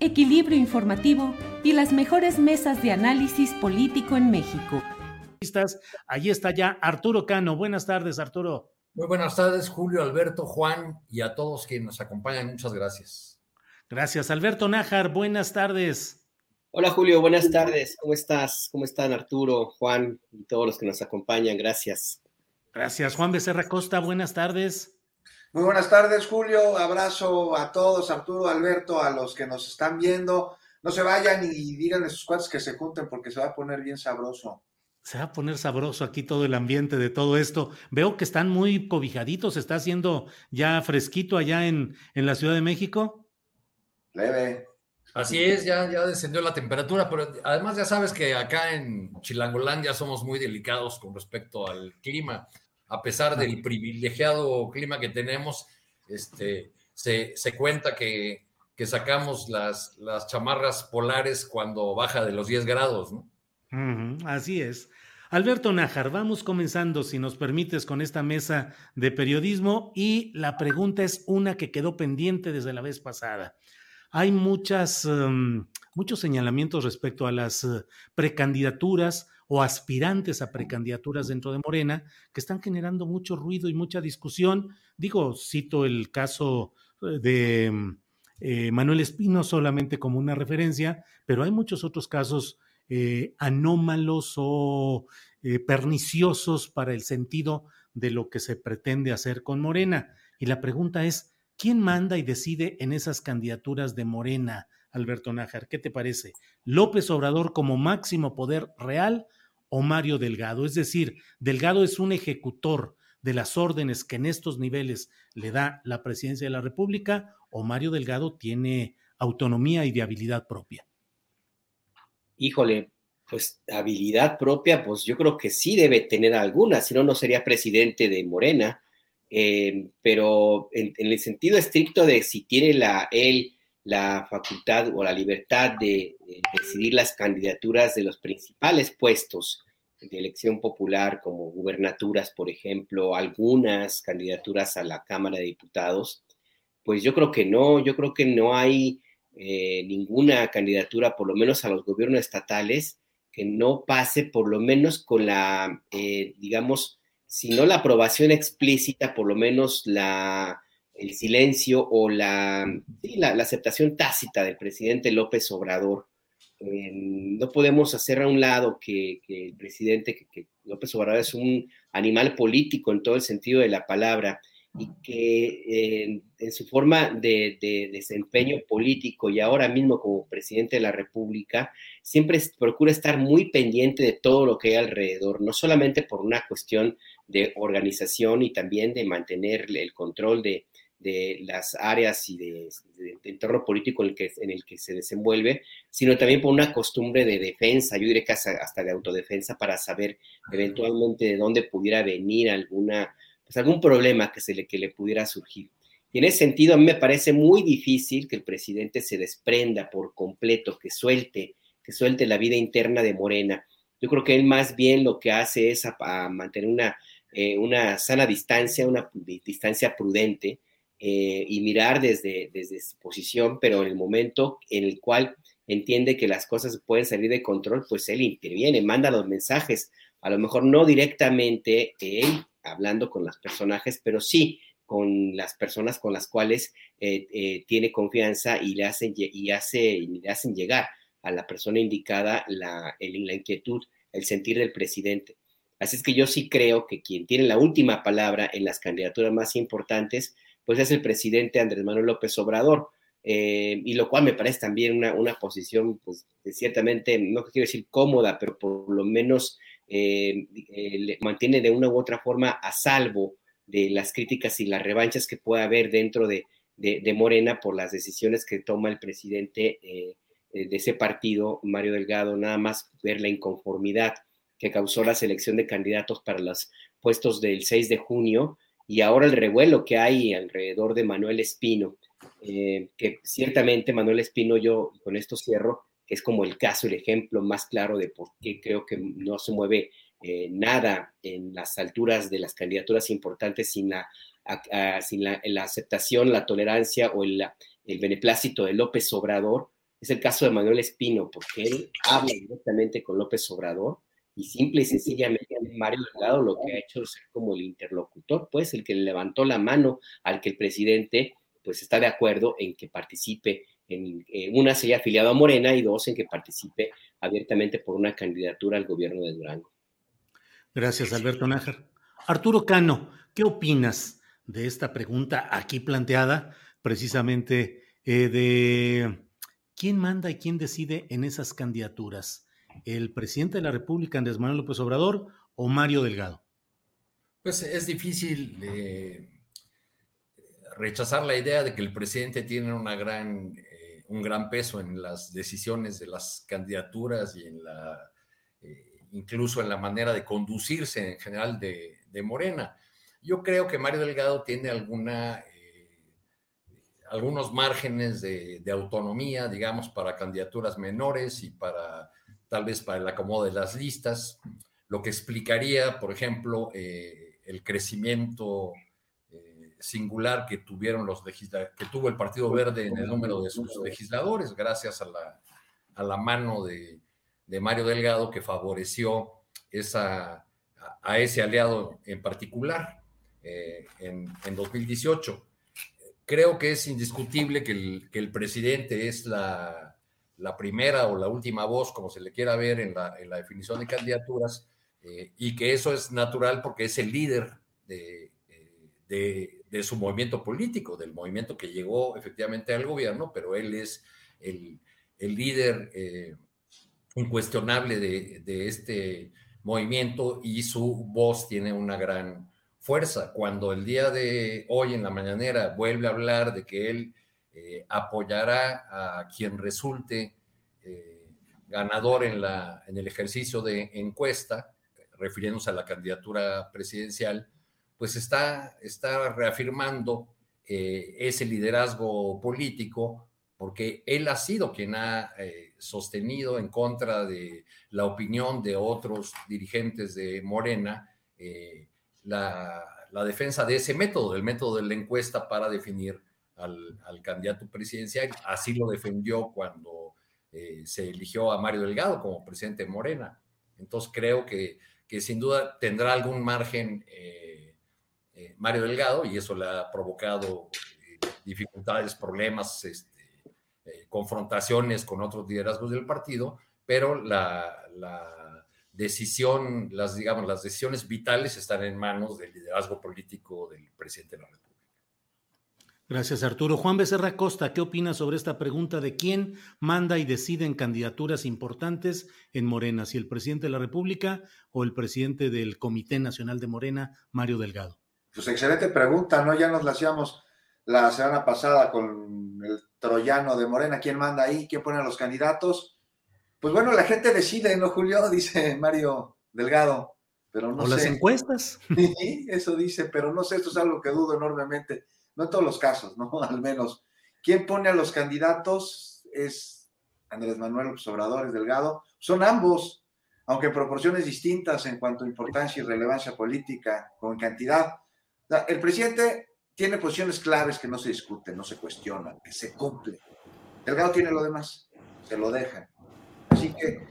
equilibrio informativo y las mejores mesas de análisis político en México. Allí está ya Arturo Cano. Buenas tardes, Arturo. Muy buenas tardes, Julio, Alberto, Juan y a todos quienes nos acompañan. Muchas gracias. Gracias, Alberto Nájar. Buenas tardes. Hola, Julio. Buenas tardes. ¿Cómo estás? ¿Cómo están, Arturo, Juan y todos los que nos acompañan? Gracias. Gracias, Juan Becerra Costa. Buenas tardes. Muy buenas tardes, Julio, abrazo a todos, Arturo, Alberto, a los que nos están viendo, no se vayan y díganle a sus cuates que se junten porque se va a poner bien sabroso. Se va a poner sabroso aquí todo el ambiente de todo esto, veo que están muy cobijaditos, ¿está haciendo ya fresquito allá en la Ciudad de México? Leve. Así es, ya descendió la temperatura, pero además ya sabes que acá en Chilangolandia somos muy delicados con respecto al clima. A pesar del privilegiado clima que tenemos, se cuenta que sacamos las chamarras polares cuando baja de los 10 grados, ¿no? Uh-huh, así es. Alberto Nájar, vamos comenzando, si nos permites, con esta mesa de periodismo y la pregunta es una que quedó pendiente desde la vez pasada. Hay muchos señalamientos respecto a las precandidaturas o aspirantes a precandidaturas dentro de Morena, que están generando mucho ruido y mucha discusión. Digo, cito el caso de Manuel Espino solamente como una referencia, pero hay muchos otros casos anómalos o perniciosos para el sentido de lo que se pretende hacer con Morena. Y la pregunta es, ¿quién manda y decide en esas candidaturas de Morena, Alberto Nájar? ¿Qué te parece? ¿López Obrador como máximo poder real o Mario Delgado? Es decir, Delgado es un ejecutor de las órdenes que en estos niveles le da la presidencia de la República, o Mario Delgado tiene autonomía y de habilidad propia. Híjole, pues habilidad propia, pues yo creo que sí debe tener alguna, si no, no sería presidente de Morena, pero en el sentido estricto de si tiene la facultad o la libertad de decidir las candidaturas de los principales puestos de elección popular, como gubernaturas, por ejemplo, algunas candidaturas a la Cámara de Diputados, pues yo creo que no hay ninguna candidatura, por lo menos a los gobiernos estatales, que no pase por lo menos con la, si no la aprobación explícita, por lo menos el silencio o la aceptación tácita del presidente López Obrador. No podemos hacer a un lado que el presidente, que López Obrador es un animal político en todo el sentido de la palabra y que en su forma de desempeño político y ahora mismo como presidente de la República, siempre procura estar muy pendiente de todo lo que hay alrededor, no solamente por una cuestión de organización y también de mantener el control de las áreas y del entorno político en el que se desenvuelve, sino también por una costumbre de defensa, yo diré que hasta de autodefensa, para saber eventualmente de dónde pudiera venir algún problema que le pudiera surgir. Y en ese sentido, a mí me parece muy difícil que el presidente se desprenda por completo, que suelte la vida interna de Morena. Yo creo que él más bien lo que hace es a mantener una sana distancia, una distancia prudente, y mirar desde su posición, pero en el momento en el cual entiende que las cosas pueden salir de control, pues él interviene, manda los mensajes, a lo mejor no directamente él hablando con los personajes, pero sí con las personas con las cuales tiene confianza y le hacen llegar a la persona indicada la inquietud, el sentir del presidente. Así es que yo sí creo que quien tiene la última palabra en las candidaturas más importantes, pues es el presidente Andrés Manuel López Obrador, y lo cual me parece también una posición, pues, ciertamente, no quiero decir cómoda, pero por lo menos le mantiene de una u otra forma a salvo de las críticas y las revanchas que pueda haber dentro de Morena por las decisiones que toma el presidente de ese partido, Mario Delgado. Nada más ver la inconformidad que causó la selección de candidatos para los puestos del 6 de junio y ahora el revuelo que hay alrededor de Manuel Espino, que ciertamente Manuel Espino, yo con esto cierro, es como el caso, el ejemplo más claro de por qué creo que no se mueve nada en las alturas de las candidaturas importantes sin la aceptación, la tolerancia o el beneplácito de López Obrador. Es el caso de Manuel Espino, porque él habla directamente con López Obrador y simple y sencillamente Mario Delgado lo que ha hecho es ser como el interlocutor, pues el que levantó la mano al que el presidente pues está de acuerdo en que participe, en una se haya afiliado a Morena y dos en que participe abiertamente por una candidatura al gobierno de Durango. Gracias, Alberto Nájar. Arturo Cano, ¿qué opinas de esta pregunta aquí planteada precisamente de quién manda y quién decide en esas candidaturas? ¿El presidente de la República, Andrés Manuel López Obrador, o Mario Delgado? Pues es difícil rechazar la idea de que el presidente tiene un gran peso en las decisiones de las candidaturas y en la... incluso en la manera de conducirse en general de Morena. Yo creo que Mario Delgado tiene algunos márgenes de autonomía, digamos, para candidaturas menores y tal vez para el acomodo de las listas, lo que explicaría, por ejemplo, el crecimiento singular que tuvieron que tuvo el Partido Verde en el número de sus legisladores, gracias a la mano de Mario Delgado, que favoreció a ese aliado en particular en 2018. Creo que es indiscutible que el presidente es la primera o la última voz, como se le quiera ver, en la definición de candidaturas, y que eso es natural porque es el líder de su movimiento político, del movimiento que llegó efectivamente al gobierno, pero él es el líder incuestionable de este movimiento y su voz tiene una gran fuerza. Cuando el día de hoy en la mañanera vuelve a hablar de que él apoyará a quien resulte ganador en el ejercicio de encuesta, refiriéndose a la candidatura presidencial, pues está reafirmando ese liderazgo político, porque él ha sido quien ha sostenido en contra de la opinión de otros dirigentes de Morena la defensa de ese método, el método de la encuesta para definir al candidato presidencial. Así lo defendió cuando se eligió a Mario Delgado como presidente de Morena. Entonces creo que sin duda tendrá algún margen Mario Delgado, y eso le ha provocado dificultades, problemas, confrontaciones con otros liderazgos del partido, pero la decisión, las decisiones vitales están en manos del liderazgo político del presidente de la República. Gracias, Arturo. Juan Becerra Costa, ¿qué opinas sobre esta pregunta de quién manda y decide en candidaturas importantes en Morena? ¿Si el presidente de la República o el presidente del Comité Nacional de Morena, Mario Delgado? Pues excelente pregunta, ¿no? Ya nos la hacíamos la semana pasada con el troyano de Morena, ¿quién manda ahí? ¿Quién pone a los candidatos? Pues bueno, la gente decide, ¿no, Julio? Dice Mario Delgado, pero no sé. O las encuestas. Sí, eso dice, pero no sé, esto es algo que dudo enormemente. No en todos los casos, ¿no? Al menos. ¿Quién pone a los candidatos? Es Andrés Manuel López Obrador, es Delgado. Son ambos, aunque en proporciones distintas en cuanto a importancia y relevancia política, con cantidad. El presidente tiene posiciones claves que no se discuten, no se cuestionan, que se cumplen. Delgado tiene lo demás, se lo deja. Así que,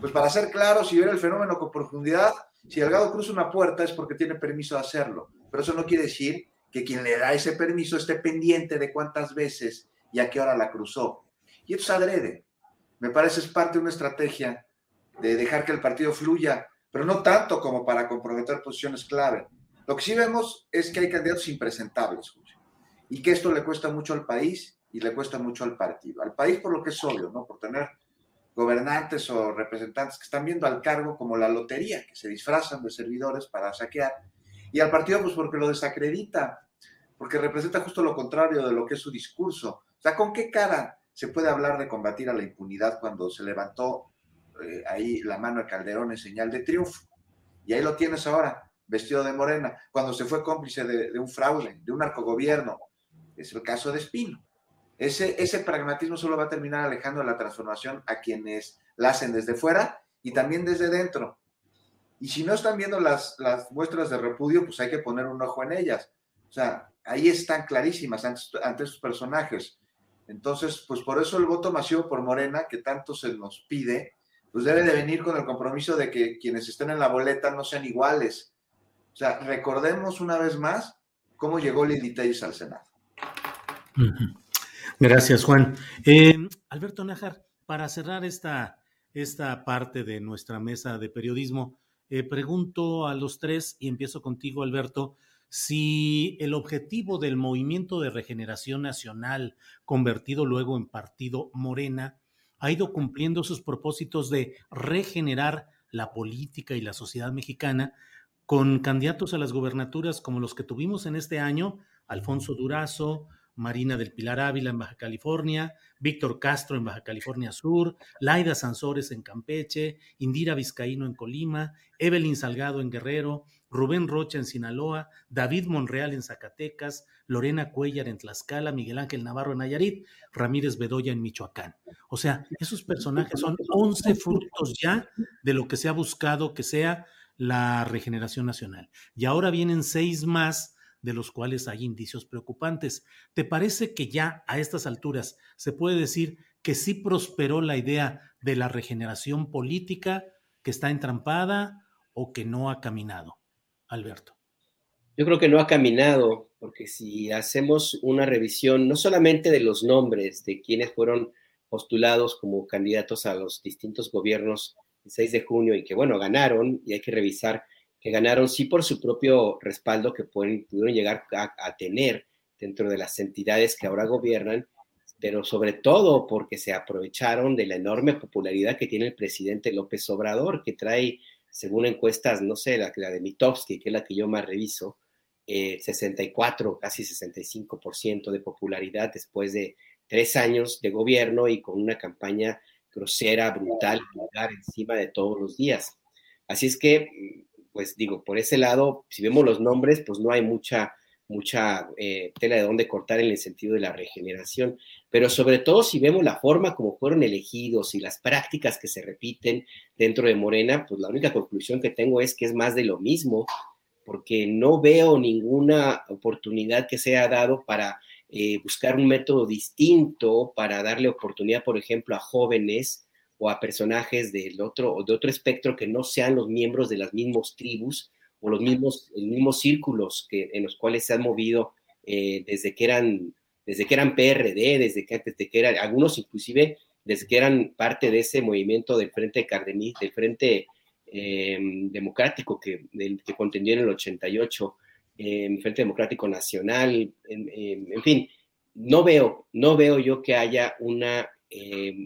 pues para ser claros y ver el fenómeno con profundidad, si Delgado cruza una puerta es porque tiene permiso de hacerlo, pero eso no quiere decir que quien le da ese permiso esté pendiente de cuántas veces y a qué hora la cruzó. Y esto es adrede. Me parece es parte de una estrategia de dejar que el partido fluya, pero no tanto como para comprometer posiciones clave. Lo que sí vemos es que hay candidatos impresentables, Julio, y que esto le cuesta mucho al país y le cuesta mucho al partido. Al país por lo que es obvio, ¿no? Por tener gobernantes o representantes que están viendo al cargo como la lotería, que se disfrazan de servidores para saquear, y al partido pues porque lo desacredita, porque representa justo lo contrario de lo que es su discurso. O sea, ¿con qué cara se puede hablar de combatir a la impunidad cuando se levantó ahí la mano de Calderón en señal de triunfo? Y ahí lo tienes ahora, vestido de Morena, cuando se fue cómplice de un fraude, de un narcogobierno. Es el caso de Espino. Ese pragmatismo solo va a terminar alejando de la transformación a quienes la hacen desde fuera y también desde dentro. Y si no están viendo las muestras de repudio, pues hay que poner un ojo en ellas. O sea, ahí están clarísimas ante sus personajes. Entonces, pues por eso el voto masivo por Morena, que tanto se nos pide, pues debe de venir con el compromiso de que quienes estén en la boleta no sean iguales. O sea, recordemos una vez más cómo llegó Lili Telliz al Senado. Gracias, Juan. Alberto Nájar, para cerrar esta parte de nuestra mesa de periodismo, pregunto a los tres, y empiezo contigo, Alberto, si el objetivo del Movimiento de Regeneración Nacional, convertido luego en partido Morena, ha ido cumpliendo sus propósitos de regenerar la política y la sociedad mexicana con candidatos a las gubernaturas como los que tuvimos en este año, Alfonso Durazo, Marina del Pilar Ávila en Baja California, Víctor Castro en Baja California Sur, Laida Sansores en Campeche, Indira Vizcaíno en Colima, Evelyn Salgado en Guerrero, Rubén Rocha en Sinaloa, David Monreal en Zacatecas, Lorena Cuellar en Tlaxcala, Miguel Ángel Navarro en Nayarit, Ramírez Bedoya en Michoacán. O sea, esos personajes son 11 frutos ya de lo que se ha buscado que sea la regeneración nacional. Y ahora vienen 6 más, de los cuales hay indicios preocupantes. ¿Te parece que ya a estas alturas se puede decir que sí prosperó la idea de la regeneración política, que está entrampada o que no ha caminado? Alberto. Yo creo que no ha caminado, porque si hacemos una revisión no solamente de los nombres de quienes fueron postulados como candidatos a los distintos gobiernos el 6 de junio y que, bueno, ganaron, y hay que revisar que ganaron sí por su propio respaldo que pudieron llegar a tener dentro de las entidades que ahora gobiernan, pero sobre todo porque se aprovecharon de la enorme popularidad que tiene el presidente López Obrador, que trae, según encuestas, no sé, la de Mitofsky, que es la que yo más reviso, 64, casi 65% de popularidad después de 3 años de gobierno y con una campaña grosera, brutal, vulgar encima de todos los días. Así es que, pues digo, por ese lado, si vemos los nombres, pues no hay mucha tela de dónde cortar en el sentido de la regeneración, pero sobre todo si vemos la forma como fueron elegidos y las prácticas que se repiten dentro de Morena, pues la única conclusión que tengo es que es más de lo mismo, porque no veo ninguna oportunidad que sea dado para buscar un método distinto, para darle oportunidad, por ejemplo, a jóvenes o a personajes de otro espectro que no sean los miembros de las mismas tribus o los mismos círculos en los cuales se han movido desde que eran PRD, desde que eran, algunos inclusive desde que eran parte de ese movimiento del Frente Cardenista, del Frente Democrático que contendió en el 88, Frente Democrático Nacional, en fin, no veo yo que haya una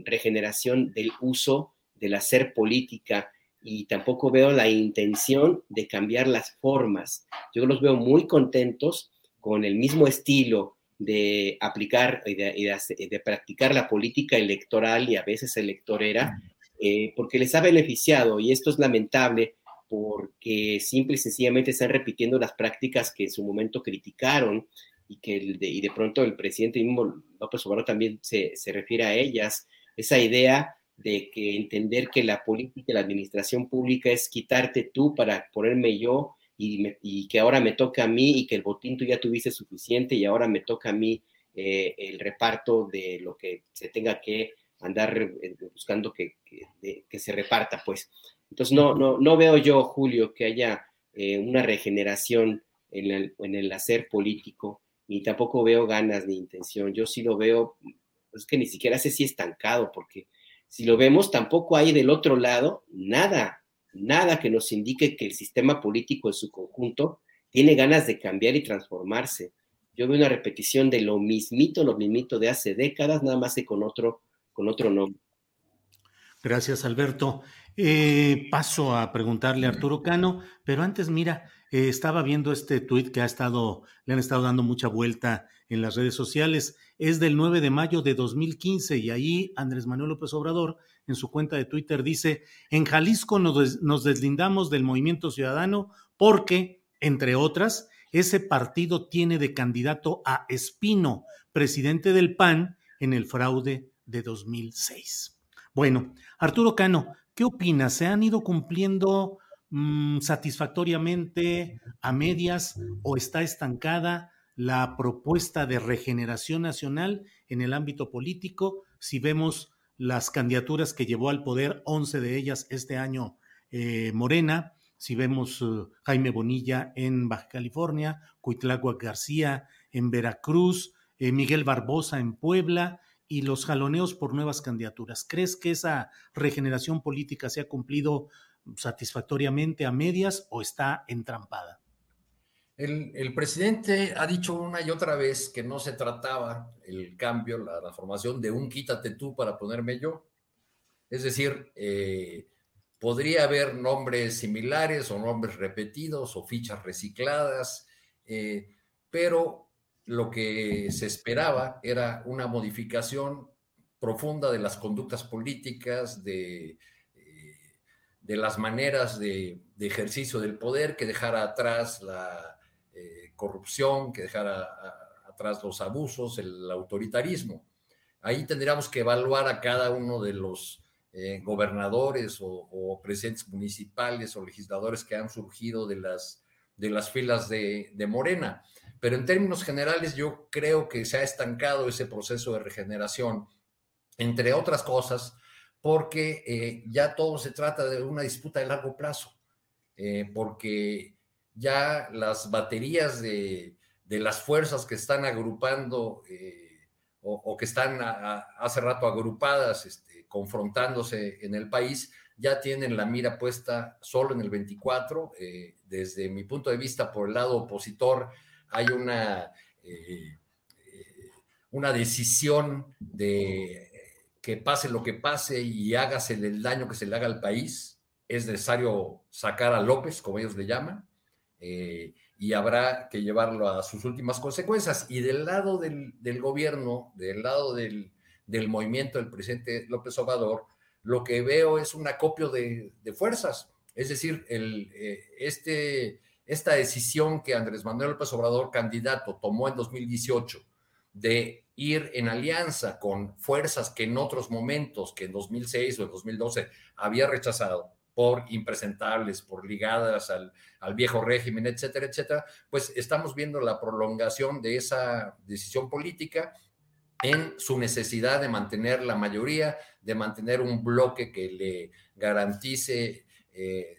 regeneración del uso del hacer política, y tampoco veo la intención de cambiar las formas. Yo los veo muy contentos con el mismo estilo de aplicar y de practicar la política electoral y a veces electorera, porque les ha beneficiado, y esto es lamentable porque simple y sencillamente están repitiendo las prácticas que en su momento criticaron y que de pronto el presidente mismo López Obrador también se refiere a ellas, esa idea de que entender que la política, la administración pública es quitarte tú para ponerme yo, y que ahora me toca a mí, y que el botín tú ya tuviste suficiente y ahora me toca a mí el reparto de lo que se tenga que andar buscando que se reparta, pues. Entonces no veo yo, Julio, que haya una regeneración en el hacer político, ni tampoco veo ganas ni intención. Yo sí lo veo, es que ni siquiera sé si estancado, porque si lo vemos, tampoco hay del otro lado nada que nos indique que el sistema político en su conjunto tiene ganas de cambiar y transformarse. Yo veo una repetición de lo mismito de hace décadas, nada más que con otro nombre. Gracias, Alberto. Paso a preguntarle a Arturo Cano, pero antes, mira, estaba viendo este tuit que le han estado dando mucha vuelta en las redes sociales. Es del 9 de mayo de 2015 y ahí Andrés Manuel López Obrador en su cuenta de Twitter dice: en Jalisco nos deslindamos del Movimiento Ciudadano porque, entre otras, ese partido tiene de candidato a Espino, presidente del PAN, en el fraude de 2006. Bueno, Arturo Cano, ¿qué opinas? ¿Se han ido cumpliendo satisfactoriamente, a medias, o está estancada la propuesta de regeneración nacional en el ámbito político? Si vemos las candidaturas que llevó al poder, 11 de ellas este año Morena, si vemos Jaime Bonilla en Baja California, Cuitláhuac García en Veracruz, Miguel Barbosa en Puebla, y los jaloneos por nuevas candidaturas. ¿Crees que esa regeneración política se ha cumplido satisfactoriamente, a medias, o está entrampada? El presidente ha dicho una y otra vez que no se trataba el cambio, la transformación de un quítate tú para ponerme yo. Es decir, podría haber nombres similares o nombres repetidos o fichas recicladas, pero lo que se esperaba era una modificación profunda de las conductas políticas, de las maneras de ejercicio del poder, que dejara atrás la corrupción, que dejara atrás los abusos, el autoritarismo. Ahí tendríamos que evaluar a cada uno de los gobernadores o presidentes municipales o legisladores que han surgido de las filas de Morena. Pero en términos generales yo creo que se ha estancado ese proceso de regeneración, entre otras cosas, porque ya todo se trata de una disputa de largo plazo, porque ya las baterías de las fuerzas que están agrupando o que están hace rato agrupadas, confrontándose en el país, ya tienen la mira puesta solo en el 24. Desde mi punto de vista, por el lado opositor, hay una decisión de que pase lo que pase y hágase el daño que se le haga al país. Es necesario sacar a López, como ellos le llaman, y habrá que llevarlo a sus últimas consecuencias. Y del lado del gobierno, del lado del movimiento del presidente López Obrador, lo que veo es un acopio de fuerzas. Es decir, esta decisión que Andrés Manuel López Obrador, candidato, tomó en 2018 de ir en alianza con fuerzas que en otros momentos, que en 2006 o en 2012, había rechazado por impresentables, por ligadas al viejo régimen, etcétera, etcétera, pues estamos viendo la prolongación de esa decisión política en su necesidad de mantener la mayoría, de mantener un bloque que le garantice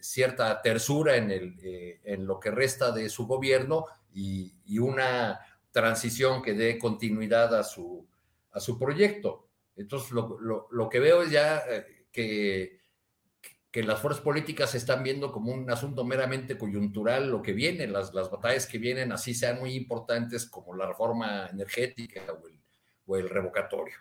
cierta tersura en lo que resta de su gobierno y una transición que dé continuidad a su proyecto. Entonces, lo que veo es ya que las fuerzas políticas se están viendo como un asunto meramente coyuntural, lo que viene, las batallas que vienen, así sean muy importantes como la reforma energética o el revocatorio.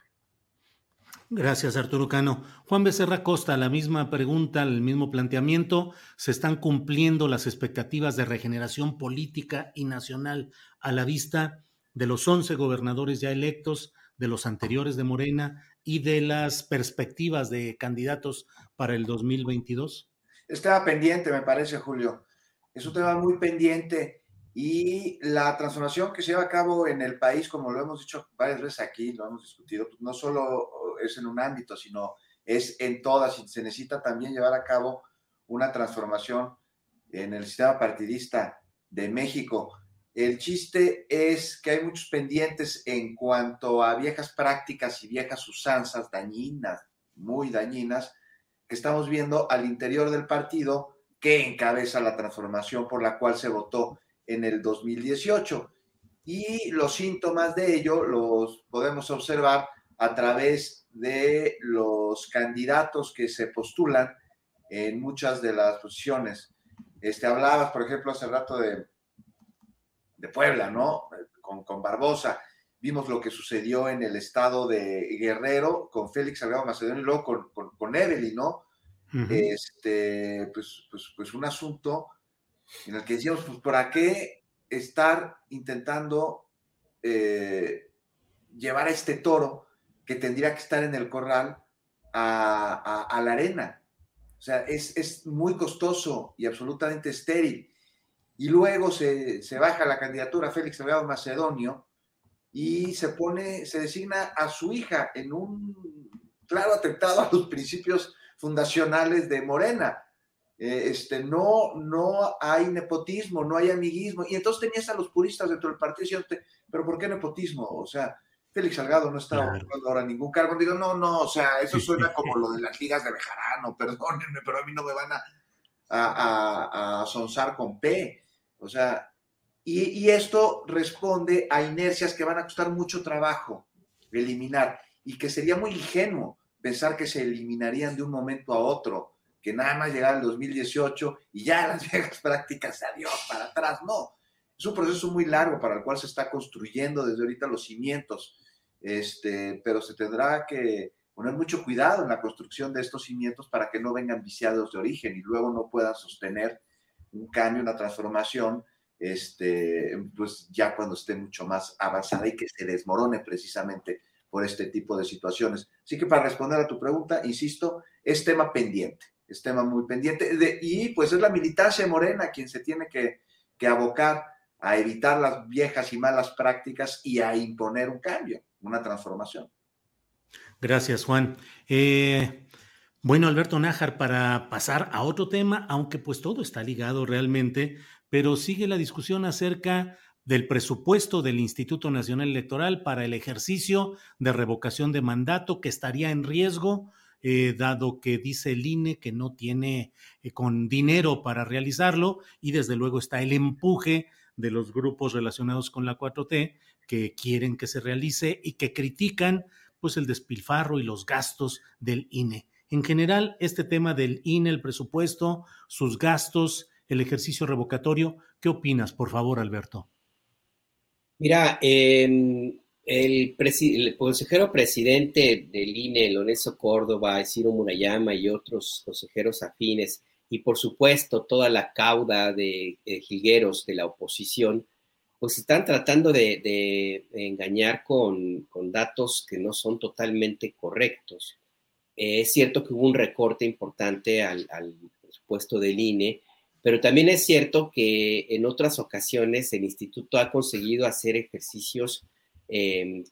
Gracias, Arturo Cano. Juan Becerra Costa, la misma pregunta, el mismo planteamiento. ¿Se están cumpliendo las expectativas de regeneración política y nacional a la vista de los 11 gobernadores ya electos, de los anteriores de Morena y de las perspectivas de candidatos para el 2022? Estaba pendiente, me parece, Julio. Es un tema muy pendiente. Y la transformación que se lleva a cabo en el país, como lo hemos dicho varias veces aquí, lo hemos discutido, pues no solo es en un ámbito, sino es en todas, y se necesita también llevar a cabo una transformación en el sistema partidista de México. El chiste es que hay muchos pendientes en cuanto a viejas prácticas y viejas usanzas dañinas, muy dañinas, que estamos viendo al interior del partido que encabeza la transformación por la cual se votó en el 2018. Y los síntomas de ello los podemos observar a través de los candidatos que se postulan en muchas de las posiciones. Hablabas, por ejemplo, hace rato de Puebla, ¿no? Con Barbosa. Vimos lo que sucedió en el estado de Guerrero con Félix Salgado Macedonio y luego con Evelyn, ¿no? Uh-huh. Pues un asunto en el que decíamos, pues, ¿para qué estar intentando llevar a este toro que tendría que estar en el corral a la arena? O sea, es muy costoso y absolutamente estéril. Y luego se baja la candidatura a Félix Salgado Macedonio y se designa a su hija en un claro atentado a los principios fundacionales de Morena. No hay nepotismo, no hay amiguismo. Y entonces tenías a los puristas dentro del partido diciendo, pero ¿por qué nepotismo? O sea, Félix Salgado no está ocupando ahora ningún cargo. Digo, no, o sea, eso suena como lo de las ligas de Bejarano, perdónenme, pero a mí no me van a sonzar con P. O sea, y esto responde a inercias que van a costar mucho trabajo eliminar y que sería muy ingenuo pensar que se eliminarían de un momento a otro, que nada más llegaba el 2018 y ya las viejas prácticas, adiós, para atrás. No, es un proceso muy largo para el cual se está construyendo desde ahorita los cimientos. Pero se tendrá que poner mucho cuidado en la construcción de estos cimientos para que no vengan viciados de origen y luego no puedan sostener un cambio, una transformación, pues ya cuando esté mucho más avanzada y que se desmorone precisamente por este tipo de situaciones. Así que para responder a tu pregunta, insisto, es tema pendiente, es tema muy pendiente y pues es la militancia de Morena quien se tiene que abocar a evitar las viejas y malas prácticas y a imponer un cambio, una transformación. Gracias, Juan. Bueno, Alberto Nájar, para pasar a otro tema, aunque pues todo está ligado realmente, pero sigue la discusión acerca del presupuesto del Instituto Nacional Electoral para el ejercicio de revocación de mandato que estaría en riesgo, dado que dice el INE que no tiene con dinero para realizarlo y desde luego está el empuje de los grupos relacionados con la 4T que quieren que se realice y que critican pues el despilfarro y los gastos del INE. En general, este tema del INE, el presupuesto, sus gastos, el ejercicio revocatorio, ¿qué opinas, por favor, Alberto? Mira, el consejero presidente del INE, Lorenzo Córdoba, Ciro Murayama y otros consejeros afines, y por supuesto toda la cauda de jilgueros de la oposición, pues están tratando de engañar con datos que no son totalmente correctos. Es cierto que hubo un recorte importante al presupuesto del INE, pero también es cierto que en otras ocasiones el instituto ha conseguido hacer ejercicios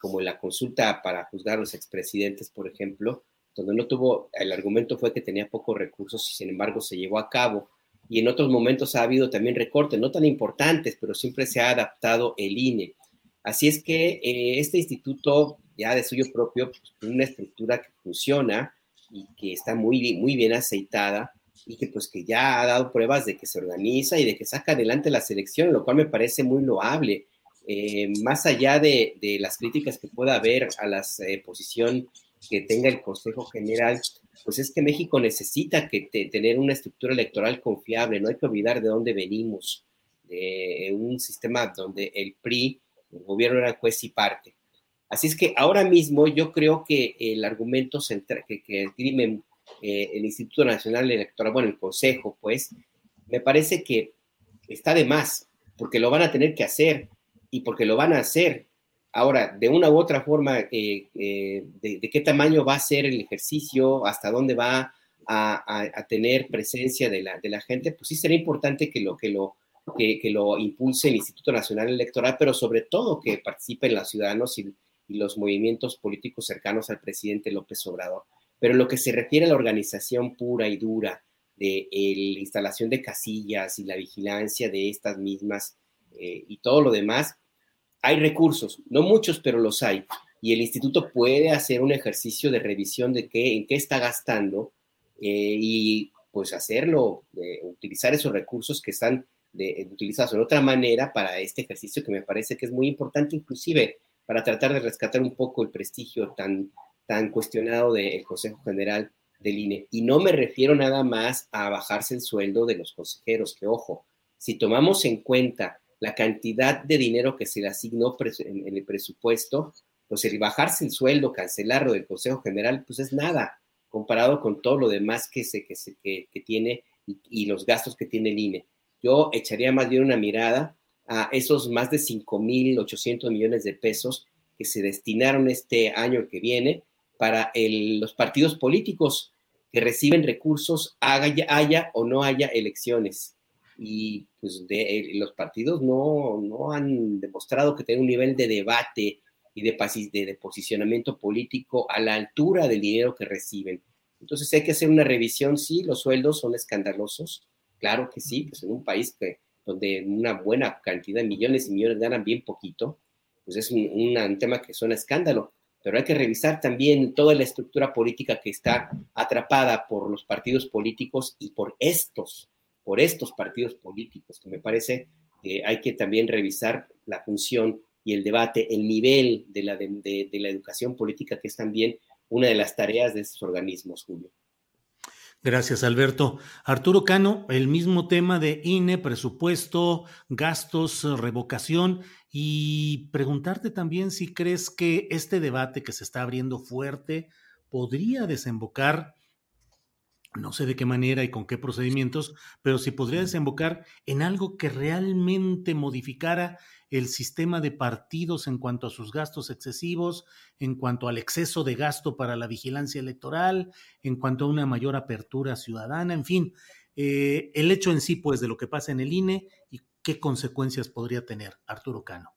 como la consulta para juzgar a los expresidentes, por ejemplo, donde el argumento fue que tenía pocos recursos y sin embargo se llevó a cabo. Y en otros momentos ha habido también recortes, no tan importantes, pero siempre se ha adaptado el INE. Así es que este instituto ya de suyo propio pues, tiene una estructura que funciona y que está muy bien aceitada, y que pues que ya ha dado pruebas de que se organiza y de que saca adelante la selección, lo cual me parece muy loable. Más allá de las críticas que pueda haber a la posición que tenga el Consejo General, pues es que México necesita que tener una estructura electoral confiable, no hay que olvidar de dónde venimos, de un sistema donde el PRI, el gobierno era juez y parte. Así es que ahora mismo yo creo que el argumento central que esgrime el Instituto Nacional Electoral, bueno, el Consejo, pues, me parece que está de más, porque lo van a tener que hacer y porque lo van a hacer. Ahora, de una u otra forma, de qué tamaño va a ser el ejercicio, hasta dónde va a tener presencia de la gente, pues sí será importante que lo impulse el Instituto Nacional Electoral, pero sobre todo que participen los ciudadanos y los movimientos políticos cercanos al presidente López Obrador. Pero lo que se refiere a la organización pura y dura, de la instalación de casillas y la vigilancia de estas mismas y todo lo demás, hay recursos, no muchos, pero los hay, y el instituto puede hacer un ejercicio de revisión de qué, en qué está gastando y pues hacerlo, utilizar esos recursos que están utilizados de otra manera para este ejercicio que me parece que es muy importante, inclusive para tratar de rescatar un poco el prestigio tan cuestionado del Consejo General del INE. Y no me refiero nada más a bajarse el sueldo de los consejeros, que ojo, si tomamos en cuenta la cantidad de dinero que se le asignó en el presupuesto, pues el bajarse el sueldo, cancelarlo del Consejo General, pues es nada, comparado con todo lo demás que tiene y los gastos que tiene el INE. Yo echaría más bien una mirada a esos más de 5.800 millones de pesos que se destinaron este año que viene para los partidos políticos que reciben recursos, haya o no haya elecciones. Y pues los partidos no han demostrado que tienen un nivel de debate y de posicionamiento político a la altura del dinero que reciben. Entonces hay que hacer una revisión, sí, los sueldos son escandalosos, claro que sí, pues en un país donde una buena cantidad de millones y millones ganan bien poquito, pues es un tema que suena a escándalo, pero hay que revisar también toda la estructura política que está atrapada por los partidos políticos y por estos partidos políticos, que me parece que hay que también revisar la función y el debate, el nivel de la educación política, que es también una de las tareas de estos organismos, Julio. Gracias, Alberto. Arturo Cano, el mismo tema de INE, presupuesto, gastos, revocación, y preguntarte también si crees que este debate que se está abriendo fuerte podría desembocar, no sé de qué manera y con qué procedimientos, pero si podría desembocar en algo que realmente modificara el sistema de partidos en cuanto a sus gastos excesivos, en cuanto al exceso de gasto para la vigilancia electoral, en cuanto a una mayor apertura ciudadana, en fin, el hecho en sí, pues, de lo que pasa en el INE y qué consecuencias podría tener. Arturo Cano.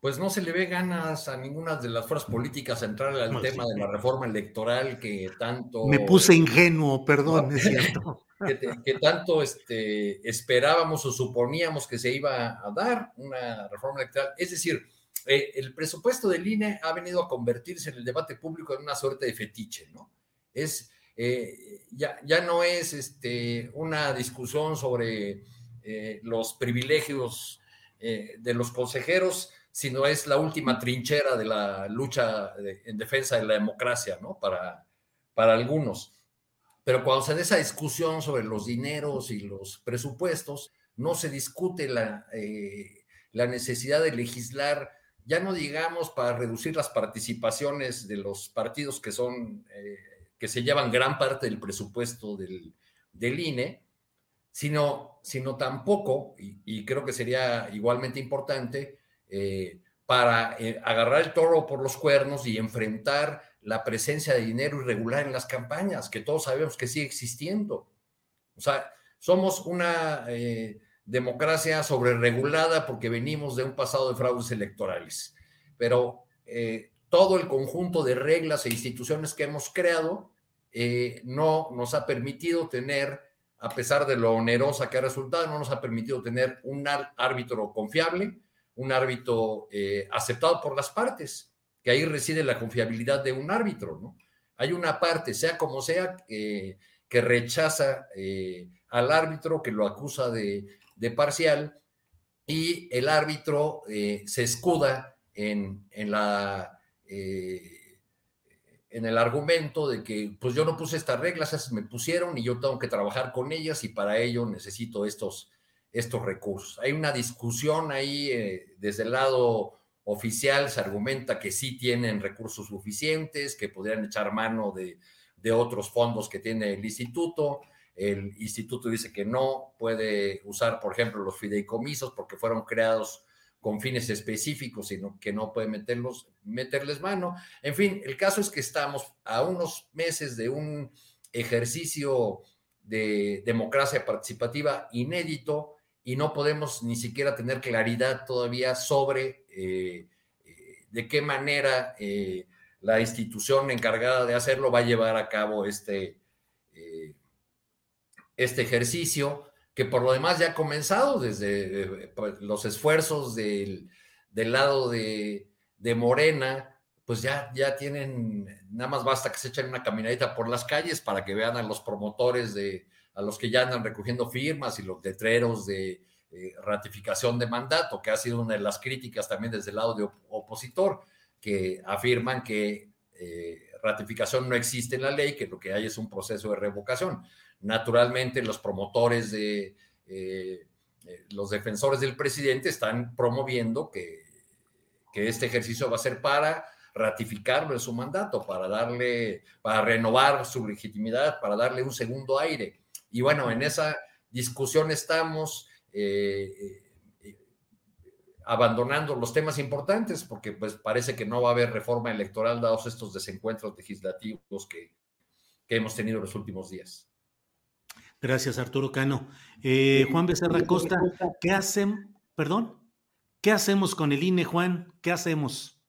Pues no se le ve ganas a ninguna de las fuerzas políticas centrales al tema de la reforma electoral que tanto... Me puse ingenuo, perdón, es cierto. Que tanto esperábamos o suponíamos que se iba a dar una reforma electoral. Es decir, el presupuesto del INE ha venido a convertirse en el debate público en una suerte de fetiche, ¿no? Es, ya no es una discusión sobre los privilegios de los consejeros, sino es la última trinchera de la lucha en defensa de la democracia, ¿no? Para algunos. Pero cuando se da esa discusión sobre los dineros y los presupuestos, no se discute la necesidad de legislar, ya no digamos para reducir las participaciones de los partidos que son, que se llevan gran parte del presupuesto del INE, sino tampoco, y creo que sería igualmente importante, para agarrar el toro por los cuernos y enfrentar la presencia de dinero irregular en las campañas, que todos sabemos que sigue existiendo. O sea, somos una democracia sobrerregulada porque venimos de un pasado de fraudes electorales, pero todo el conjunto de reglas e instituciones que hemos creado no nos ha permitido tener, a pesar de lo onerosa que ha resultado, no nos ha permitido tener un árbitro confiable, un árbitro aceptado por las partes, que ahí reside la confiabilidad de un árbitro, ¿no? Hay una parte, sea como sea, que rechaza al árbitro, que lo acusa de parcial, y el árbitro se escuda en el argumento de que, pues yo no puse estas reglas, esas me pusieron y yo tengo que trabajar con ellas y para ello necesito estos recursos. Hay una discusión ahí, desde el lado oficial se argumenta que sí tienen recursos suficientes, que podrían echar mano de otros fondos que tiene el instituto. El instituto dice que no puede usar, por ejemplo, los fideicomisos porque fueron creados con fines específicos, sino que no puede meterles mano. En fin, el caso es que estamos a unos meses de un ejercicio de democracia participativa inédito, y no podemos ni siquiera tener claridad todavía sobre de qué manera la institución encargada de hacerlo va a llevar a cabo este ejercicio, que por lo demás ya ha comenzado desde los esfuerzos del lado de Morena, pues ya tienen, nada más basta que se echen una caminadita por las calles para que vean a los promotores, a los que ya andan recogiendo firmas y los letreros de ratificación de mandato, que ha sido una de las críticas también desde el lado de opositor, que afirman que ratificación no existe en la ley, que lo que hay es un proceso de revocación. Naturalmente, los promotores los defensores del presidente están promoviendo que este ejercicio va a ser para ratificarlo en su mandato, para renovar su legitimidad, para darle un segundo aire. Y bueno, en esa discusión estamos abandonando los temas importantes, porque pues parece que no va a haber reforma electoral dados estos desencuentros legislativos que hemos tenido los últimos días. Gracias, Arturo Cano. Juan Becerra Costa, ¿qué hacen? ¿Perdón? ¿Qué hacemos con el INE, Juan? ¿Qué hacemos?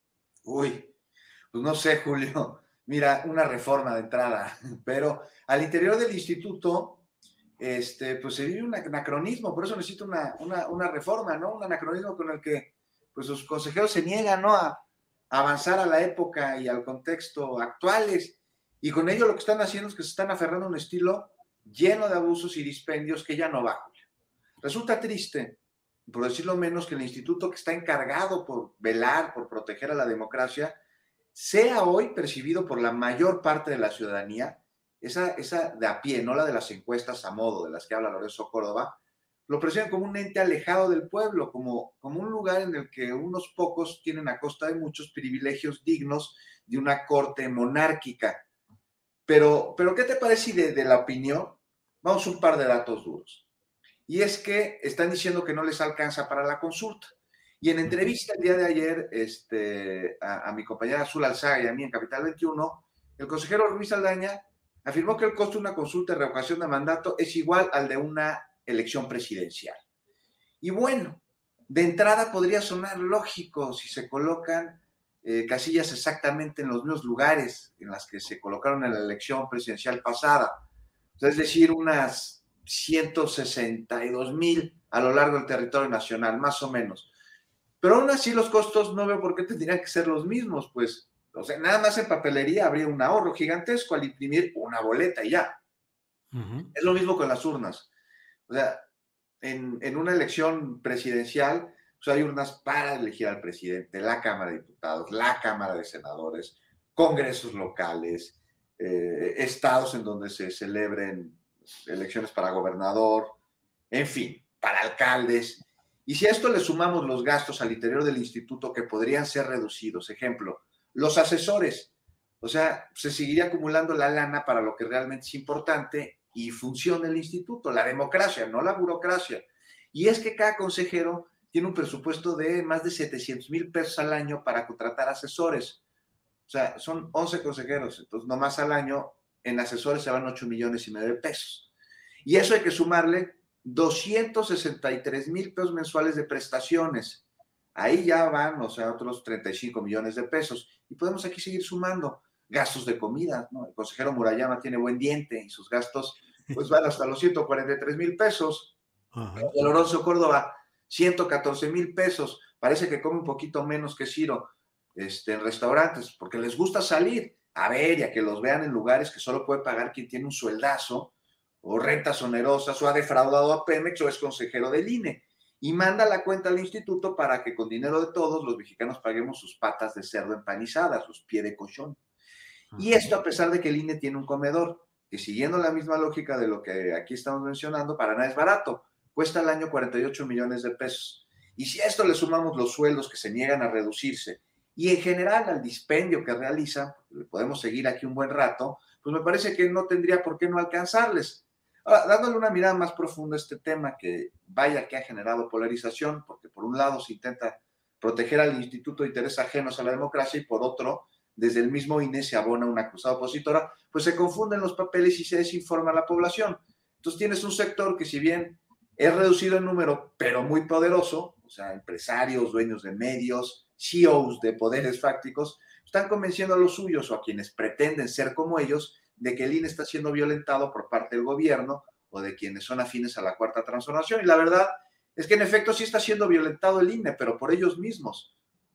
Uy, pues no sé, Julio. Mira, una reforma de entrada, pero al interior del instituto pues se vive un anacronismo, por eso necesita una reforma, ¿no? Un anacronismo con el que pues los consejeros se niegan, ¿no?, a avanzar a la época y al contexto actuales, y con ello lo que están haciendo es que se están aferrando a un estilo lleno de abusos y dispendios que ya no va, Julio. Resulta triste, por decirlo menos, que el instituto que está encargado por velar, por proteger a la democracia, sea hoy percibido por la mayor parte de la ciudadanía, esa de a pie, no la de las encuestas a modo, de las que habla Lorenzo Córdoba, lo perciben como un ente alejado del pueblo, como un lugar en el que unos pocos tienen a costa de muchos privilegios dignos de una corte monárquica. Pero ¿qué te parece de la opinión? Vamos a un par de datos duros. Y es que están diciendo que no les alcanza para la consulta. Y en entrevista el día de ayer a mi compañera Azul Alzaga y a mí en Capital 21, el consejero Ruiz Aldaña afirmó que el costo de una consulta de revocación de mandato es igual al de una elección presidencial. Y bueno, de entrada podría sonar lógico si se colocan casillas exactamente en los mismos lugares en las que se colocaron en la elección presidencial pasada. Es decir, unas 162,000 a lo largo del territorio nacional, más o menos. Pero aún así los costos no veo por qué tendrían que ser los mismos, pues. O sea, nada más en papelería habría un ahorro gigantesco al imprimir una boleta y ya. Uh-huh. Es lo mismo con las urnas. O sea, en una elección presidencial, pues hay urnas para elegir al presidente, la Cámara de Diputados, la Cámara de Senadores, congresos locales, estados en donde se celebren elecciones para gobernador, en fin, para alcaldes. Y si a esto le sumamos los gastos al interior del instituto que podrían ser reducidos, ejemplo, los asesores, o sea, se seguiría acumulando la lana para lo que realmente es importante y funciona el instituto, la democracia, no la burocracia. Y es que cada consejero tiene un presupuesto de más de 700,000 pesos al año para contratar asesores. O sea, son 11 consejeros, entonces nomás al año en asesores se van 8,5 millones de pesos. Y eso hay que sumarle 263,000 pesos mensuales de prestaciones. Ahí ya van, o sea, otros 35 millones de pesos. Y podemos aquí seguir sumando gastos de comida, ¿no? El consejero Murayama tiene buen diente y sus gastos pues van hasta los 143,000 pesos. Ajá. El Lorenzo Córdoba, 114,000 pesos. Parece que come un poquito menos que Ciro en restaurantes, porque les gusta salir a ver y a que los vean en lugares que solo puede pagar quien tiene un sueldazo o rentas onerosas o ha defraudado a Pemex o es consejero del INE. Y manda la cuenta al instituto para que con dinero de todos los mexicanos paguemos sus patas de cerdo empanizadas, sus pies de cochón. Y esto a pesar de que el INE tiene un comedor, que siguiendo la misma lógica de lo que aquí estamos mencionando, para nada es barato, cuesta al año 48 millones de pesos. Y si a esto le sumamos los sueldos que se niegan a reducirse y en general al dispendio que realiza, le podemos seguir aquí un buen rato, pues me parece que no tendría por qué no alcanzarles. Ahora, dándole una mirada más profunda a este tema, que vaya que ha generado polarización, porque por un lado se intenta proteger al instituto de intereses ajenos a la democracia y por otro, desde el mismo INE se abona una acusada opositora, pues se confunden los papeles y se desinforma a la población. Entonces tienes un sector que si bien es reducido en número, pero muy poderoso, o sea, empresarios, dueños de medios, CEOs de poderes fácticos, están convenciendo a los suyos o a quienes pretenden ser como ellos de que el INE está siendo violentado por parte del gobierno o de quienes son afines a la Cuarta Transformación. Y la verdad es que en efecto sí está siendo violentado el INE, pero por ellos mismos,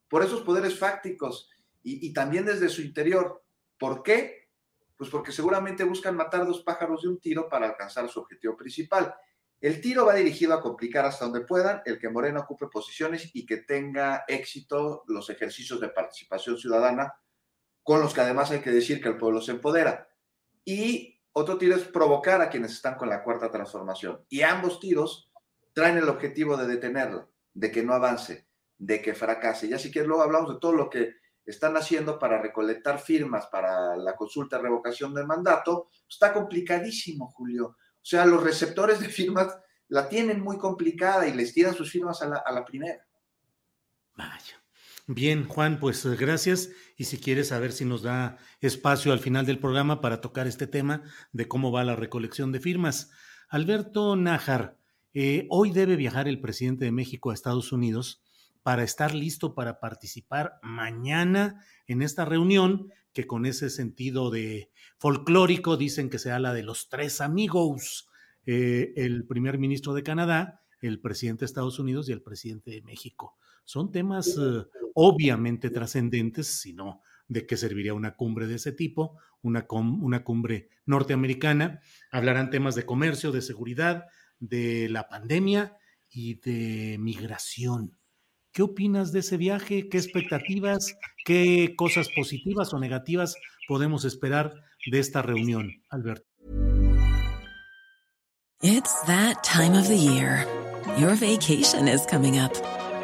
por esos poderes fácticos y también desde su interior. ¿Por qué? Pues porque seguramente buscan matar dos pájaros de un tiro para alcanzar su objetivo principal. El tiro va dirigido a complicar hasta donde puedan el que Morena ocupe posiciones y que tenga éxito los ejercicios de participación ciudadana, con los que además hay que decir que el pueblo se empodera. Y otro tiro es provocar a quienes están con la Cuarta Transformación. Y ambos tiros traen el objetivo de detenerla, de que no avance, de que fracase. Y así que luego hablamos de todo lo que están haciendo para recolectar firmas para la consulta de revocación del mandato. Está complicadísimo, Julio. O sea, los receptores de firmas la tienen muy complicada y les tiran sus firmas a la primera. Vaya. Bien, Juan, pues gracias. Y si quieres, a ver si nos da espacio al final del programa para tocar este tema de cómo va la recolección de firmas. Alberto Nájar, hoy debe viajar el presidente de México a Estados Unidos para estar listo para participar mañana en esta reunión que con ese sentido de folclórico dicen que será la de los tres amigos, el primer ministro de Canadá, el presidente de Estados Unidos y el presidente de México. Son temas obviamente trascendentes, sino de qué serviría una cumbre de ese tipo, una cumbre norteamericana. Hablarán temas de comercio, de seguridad, de la pandemia y de migración. ¿Qué opinas de ese viaje? ¿Qué expectativas? ¿Qué cosas positivas o negativas podemos esperar de esta reunión, Alberto? It's that time of the year. Your vacation is coming up.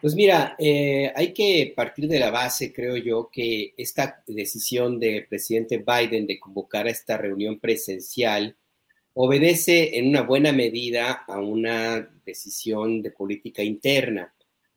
Pues mira, hay que partir de la base, creo yo, que esta decisión del presidente Biden de convocar a esta reunión presencial obedece en una buena medida a una decisión de política interna.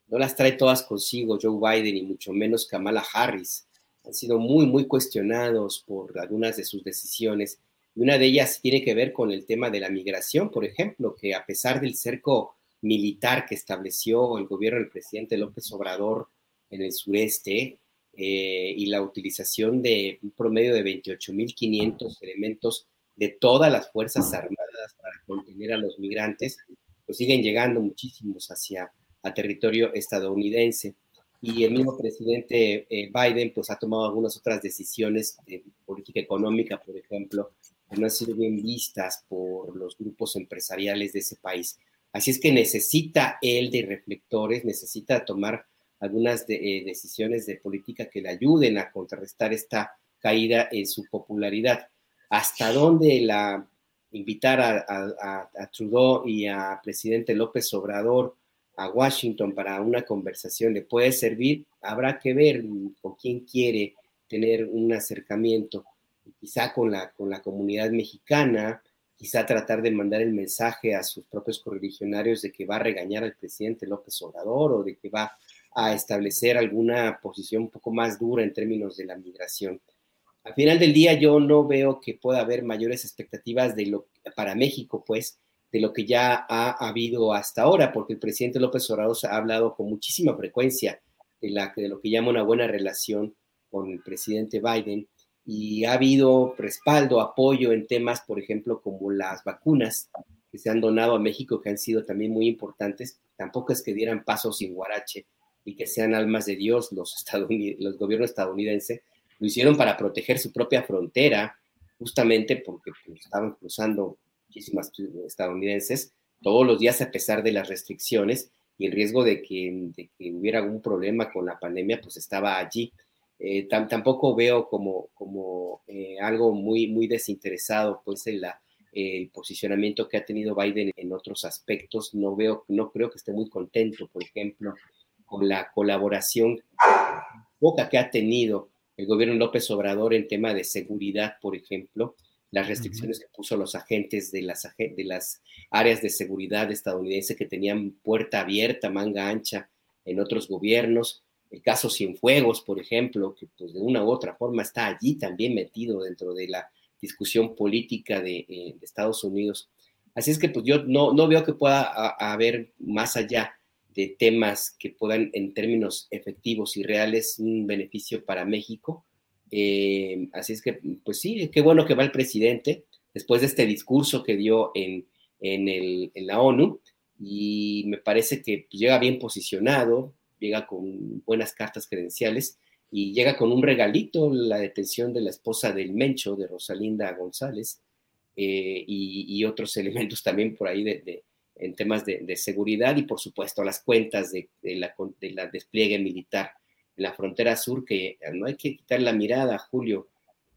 No las trae todas consigo Joe Biden y mucho menos Kamala Harris. Han sido muy, muy cuestionados por algunas de sus decisiones. Y una de ellas tiene que ver con el tema de la migración, por ejemplo, que a pesar del cerco militar que estableció el gobierno del presidente López Obrador en el sureste y la utilización de un promedio de 28,500 elementos de todas las Fuerzas Armadas para contener a los migrantes, pues siguen llegando muchísimos a territorio estadounidense. Y el mismo presidente Biden pues ha tomado algunas otras decisiones de política económica, por ejemplo, que no han sido bien vistas por los grupos empresariales de ese país. Así es que necesita él de reflectores, necesita tomar algunas decisiones de política que le ayuden a contrarrestar esta caída en su popularidad. Hasta dónde la invitar a Trudeau y a presidente López Obrador a Washington para una conversación le puede servir, habrá que ver con quién quiere tener un acercamiento, quizá con la comunidad mexicana, quizá tratar de mandar el mensaje a sus propios correligionarios de que va a regañar al presidente López Obrador o de que va a establecer alguna posición un poco más dura en términos de la migración. Al final del día yo no veo que pueda haber mayores expectativas para México, pues, de lo que ya ha habido hasta ahora, porque el presidente López Obrador ha hablado con muchísima frecuencia de lo que llama una buena relación con el presidente Biden, y ha habido respaldo, apoyo en temas, por ejemplo, como las vacunas que se han donado a México, que han sido también muy importantes. Tampoco es que dieran paso sin guarache y que sean almas de Dios los gobiernos estadounidenses. Lo hicieron para proteger su propia frontera, justamente porque pues, estaban cruzando muchísimas estadounidenses todos los días a pesar de las restricciones y el riesgo de que hubiera algún problema con la pandemia, pues estaba allí. Tampoco veo como algo muy, muy desinteresado, pues, en el posicionamiento que ha tenido Biden en otros aspectos. No creo que esté muy contento, por ejemplo, con la colaboración poca que ha tenido el gobierno López Obrador en tema de seguridad, por ejemplo, las restricciones que puso los agentes de las áreas de seguridad estadounidenses que tenían puerta abierta, manga ancha en otros gobiernos. El caso Cienfuegos, por ejemplo, que pues de una u otra forma está allí también metido dentro de la discusión política de Estados Unidos. Así es que pues yo no veo que pueda haber más allá de temas que puedan, en términos efectivos y reales, un beneficio para México. Así es que, pues sí, qué bueno que va el presidente después de este discurso que dio en la ONU, y me parece que llega bien posicionado, llega con buenas cartas credenciales y llega con un regalito, la detención de la esposa del Mencho, de Rosalinda González, y otros elementos también por ahí en temas de seguridad, y por supuesto las cuentas de la despliegue militar en la frontera sur, que no hay que quitar la mirada, Julio,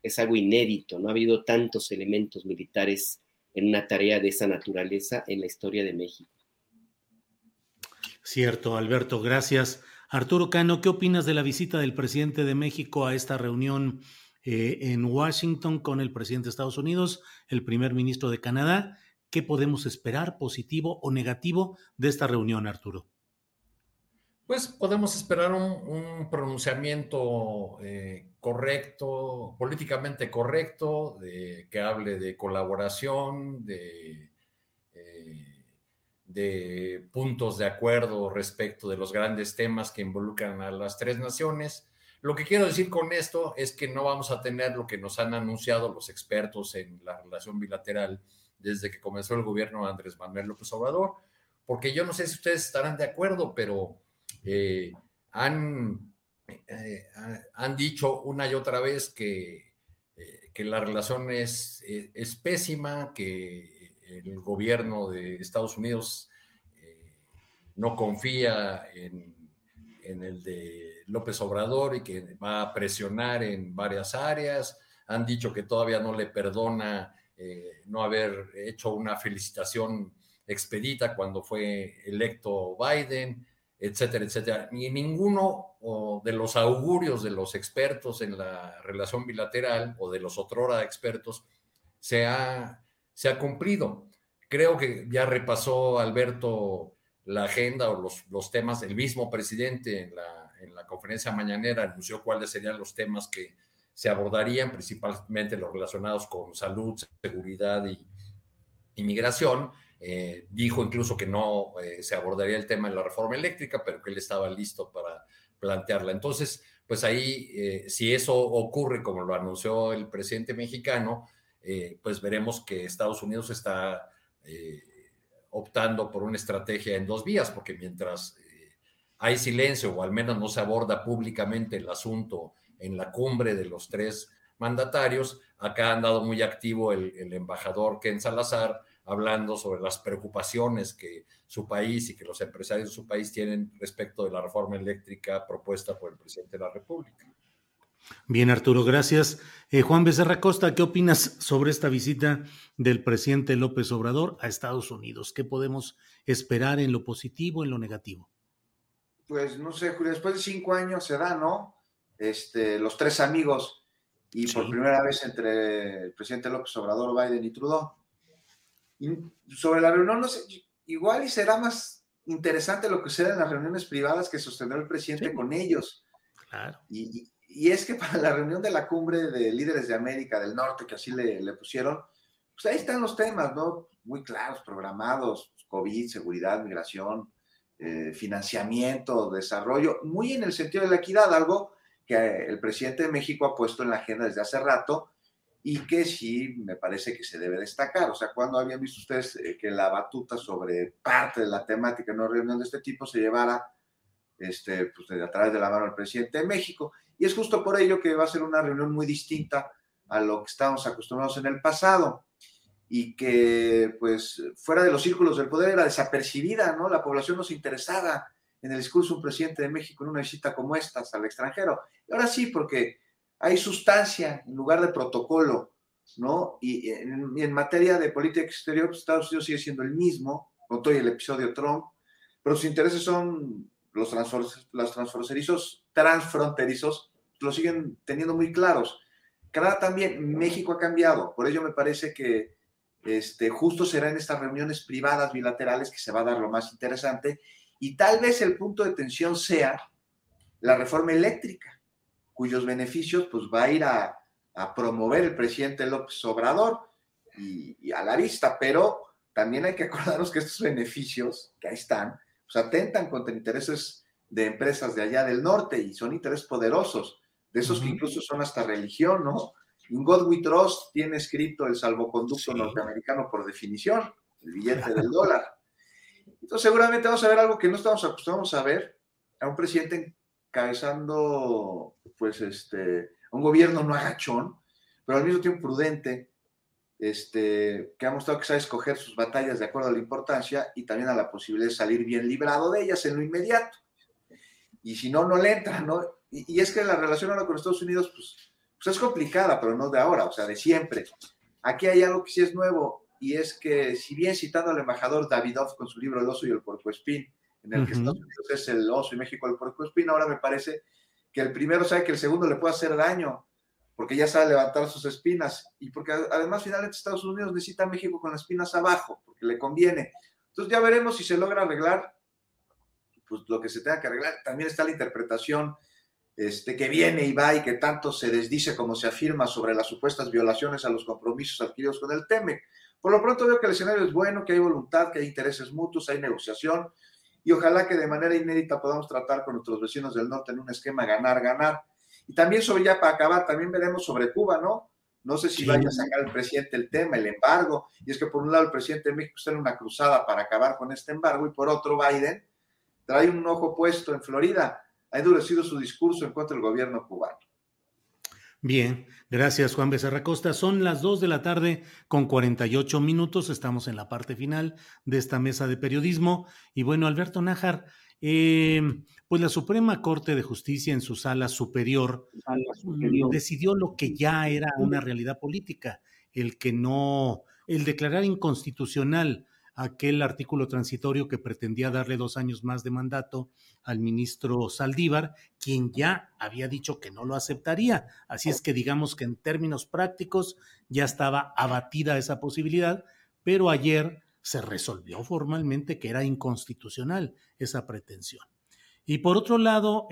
es algo inédito, no ha habido tantos elementos militares en una tarea de esa naturaleza en la historia de México. Cierto, Alberto, gracias. Arturo Cano, ¿qué opinas de la visita del presidente de México a esta reunión en Washington con el presidente de Estados Unidos, el primer ministro de Canadá? ¿Qué podemos esperar, positivo o negativo, de esta reunión, Arturo? Pues podemos esperar un pronunciamiento correcto, políticamente correcto, que hable de colaboración, de puntos de acuerdo respecto de los grandes temas que involucran a las tres naciones. Lo que quiero decir con esto es que no vamos a tener lo que nos han anunciado los expertos en la relación bilateral desde que comenzó el gobierno de Andrés Manuel López Obrador, porque yo no sé si ustedes estarán de acuerdo, pero han dicho una y otra vez que la relación es pésima, que el gobierno de Estados Unidos no confía en el de López Obrador y que va a presionar en varias áreas. Han dicho que todavía no le perdona no haber hecho una felicitación expedita cuando fue electo Biden, etcétera, etcétera. Ni ninguno de los augurios de los expertos en la relación bilateral o de los otrora expertos se ha cumplido. Creo que ya repasó Alberto la agenda o los temas. El mismo presidente en la conferencia mañanera anunció cuáles serían los temas que se abordarían, principalmente los relacionados con salud, seguridad y migración. Dijo incluso que no se abordaría el tema de la reforma eléctrica, pero que él estaba listo para plantearla. Entonces, pues ahí, si eso ocurre como lo anunció el presidente mexicano, pues veremos que Estados Unidos está optando por una estrategia en dos vías, porque mientras hay silencio, o al menos no se aborda públicamente el asunto en la cumbre de los tres mandatarios, acá ha andado muy activo el embajador Ken Salazar, hablando sobre las preocupaciones que su país y que los empresarios de su país tienen respecto de la reforma eléctrica propuesta por el presidente de la República. Bien, Arturo, gracias. Juan Becerra Costa, ¿qué opinas sobre esta visita del presidente López Obrador a Estados Unidos? ¿Qué podemos esperar en lo positivo, en lo negativo? Pues no sé, Julio, después de 5 años se da, ¿no? Los tres amigos, y sí, por primera vez entre el presidente López Obrador, Biden y Trudeau. Sobre la reunión, no sé, igual y será más interesante lo que será en las reuniones privadas que sostendrá el presidente, sí, con ellos. Claro. Y es que para la reunión de la cumbre de líderes de América del Norte, que así le pusieron, pues ahí están los temas, ¿no? Muy claros, programados: COVID, seguridad, migración, financiamiento, desarrollo, muy en el sentido de la equidad, algo que el presidente de México ha puesto en la agenda desde hace rato, y que sí me parece que se debe destacar. O sea, ¿cuándo habían visto ustedes que la batuta sobre parte de la temática en una reunión de este tipo se llevara pues, a través de la mano del presidente de México? Y es justo por ello que va a ser una reunión muy distinta a lo que estábamos acostumbrados en el pasado. y que, pues, fuera de los círculos del poder era desapercibida, ¿no? La población no se interesaba en el discurso de un presidente de México en una visita como esta al extranjero. Y ahora sí, porque hay sustancia en lugar de protocolo, ¿no? Y en materia de política exterior, pues, Estados Unidos sigue siendo el mismo, notó el episodio Trump, pero sus intereses son los transfronterizos, lo siguen teniendo muy claros. Canadá también, México ha cambiado, por ello me parece que justo será en estas reuniones privadas bilaterales que se va a dar lo más interesante, y tal vez el punto de tensión sea la reforma eléctrica, cuyos beneficios pues va a ir a promover el presidente López Obrador y a la vista, pero también hay que acordarnos que estos beneficios que ahí están, pues atentan contra intereses de empresas de allá del norte y son intereses poderosos, de esos que incluso son hasta religión, ¿no? In God We Trust tiene escrito el salvoconducto norteamericano por definición, el billete del dólar. Entonces seguramente vamos a ver algo que no estamos acostumbrados a ver, a un presidente encabezando pues un gobierno no agachón, pero al mismo tiempo prudente, que ha mostrado que sabe escoger sus batallas de acuerdo a la importancia y también a la posibilidad de salir bien librado de ellas en lo inmediato. Y si no, no le entra, ¿no? Y es que la relación ahora con Estados Unidos, pues es complicada, pero no de ahora, o sea, de siempre. Aquí hay algo que sí es nuevo, y es que, si bien citando al embajador Davidoff con su libro El oso y el puercoespín, en el que Estados Unidos es el oso y México el puercoespín, ahora me parece que el primero sabe que el segundo le puede hacer daño, porque ya sabe levantar sus espinas, y porque además finalmente Estados Unidos necesita a México con las espinas abajo, porque le conviene. Entonces ya veremos si se logra arreglar, pues lo que se tenga que arreglar. También está la interpretación que viene y va y que tanto se desdice como se afirma sobre las supuestas violaciones a los compromisos adquiridos con el TEMEC. Por lo pronto veo que el escenario es bueno, que hay voluntad, que hay intereses mutuos, hay negociación, y ojalá que de manera inédita podamos tratar con nuestros vecinos del norte en un esquema ganar-ganar. Y también sobre, ya para acabar, también veremos sobre Cuba, ¿no? No sé si vaya a sacar el presidente el tema, el embargo, y es que por un lado el presidente de México está en una cruzada para acabar con este embargo, y por otro Biden trae un ojo puesto en Florida. Ha endurecido su discurso en contra del gobierno cubano. Bien, gracias Juan Becerra Costa. Son las 2:48 p.m, estamos en la parte final de esta mesa de periodismo. Y bueno, Alberto Nájar, pues la Suprema Corte de Justicia en su sala superior, decidió lo que ya era una realidad política, el declarar inconstitucional aquel artículo transitorio que pretendía darle 2 años más de mandato al ministro Saldívar, quien ya había dicho que no lo aceptaría. Así es que digamos que en términos prácticos ya estaba abatida esa posibilidad, pero ayer se resolvió formalmente que era inconstitucional esa pretensión. Y por otro lado,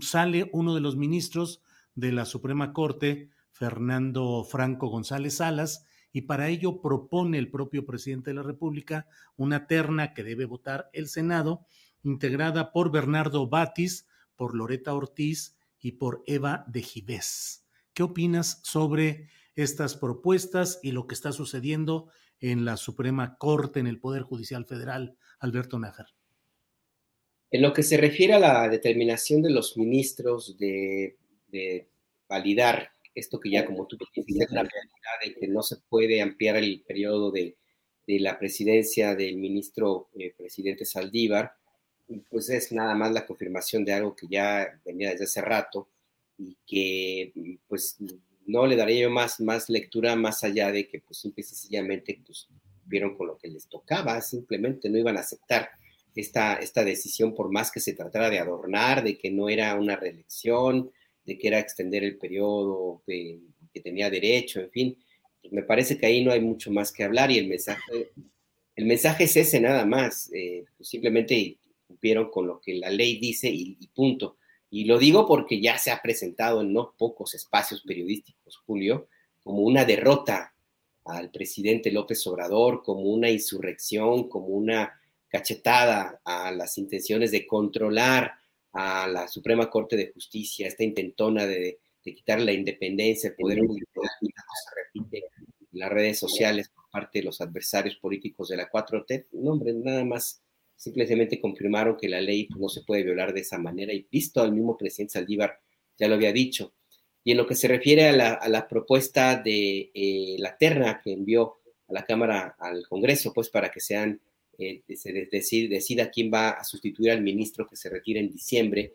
sale uno de los ministros de la Suprema Corte, Fernando Franco González Salas, y para ello propone el propio presidente de la República una terna que debe votar el Senado, integrada por Bernardo Bátiz, por Loretta Ortiz y por Eva de Gyvés. ¿Qué opinas sobre estas propuestas y lo que está sucediendo en la Suprema Corte, en el Poder Judicial Federal, Alberto Nájar? En lo que se refiere a la determinación de los ministros de validar esto que ya, como tú dijiste, es la realidad de que no se puede ampliar el periodo de la presidencia del ministro presidente Saldívar, pues es nada más la confirmación de algo que ya venía desde hace rato y que pues no le daría yo más lectura más allá de que pues simple y sencillamente pues, vieron con lo que les tocaba, simplemente no iban a aceptar esta decisión por más que se tratara de adornar, de que no era una reelección, de que era extender el periodo que tenía derecho, en fin. Me parece que ahí no hay mucho más que hablar y el mensaje es ese nada más. Pues simplemente cumplieron con lo que la ley dice y punto. Y lo digo porque ya se ha presentado en no pocos espacios periodísticos, Julio, como una derrota al presidente López Obrador, como una insurrección, como una cachetada a las intenciones de controlar a la Suprema Corte de Justicia, esta intentona de quitar la independencia, el poder judicial, se repite en las redes sociales por parte de los adversarios políticos de la 4T. No, hombre, nada más simplemente confirmaron que la ley pues, no se puede violar de esa manera, y visto al mismo presidente Saldívar, ya lo había dicho. Y en lo que se refiere a la propuesta de la terna que envió la Cámara, al Congreso, pues para que sean, decida quién va a sustituir al ministro que se retira en diciembre.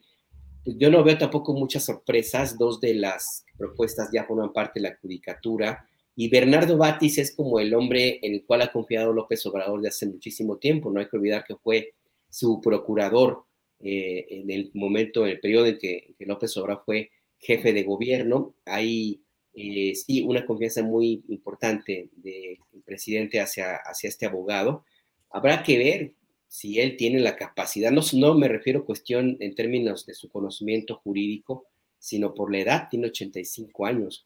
Yo no veo tampoco muchas sorpresas, dos de las propuestas ya forman parte de la Judicatura, y Bernardo Bátiz es como el hombre en el cual ha confiado López Obrador de hace muchísimo tiempo. No hay que olvidar que fue su procurador en el momento, en el periodo en que López Obrador fue jefe de gobierno. Hay sí una confianza muy importante del presidente hacia este abogado. Habrá que ver si él tiene la capacidad, no me refiero a cuestión en términos de su conocimiento jurídico, sino por la edad, tiene 85 años.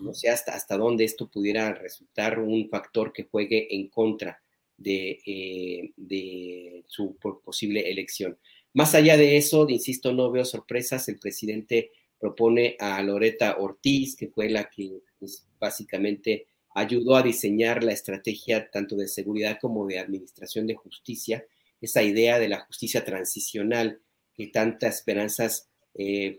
No sé hasta dónde esto pudiera resultar un factor que juegue en contra de su posible elección. Más allá de eso, insisto, no veo sorpresas. El presidente propone a Loretta Ortiz, que fue la que pues, básicamente ayudó a diseñar la estrategia tanto de seguridad como de administración de justicia, esa idea de la justicia transicional que tantas esperanzas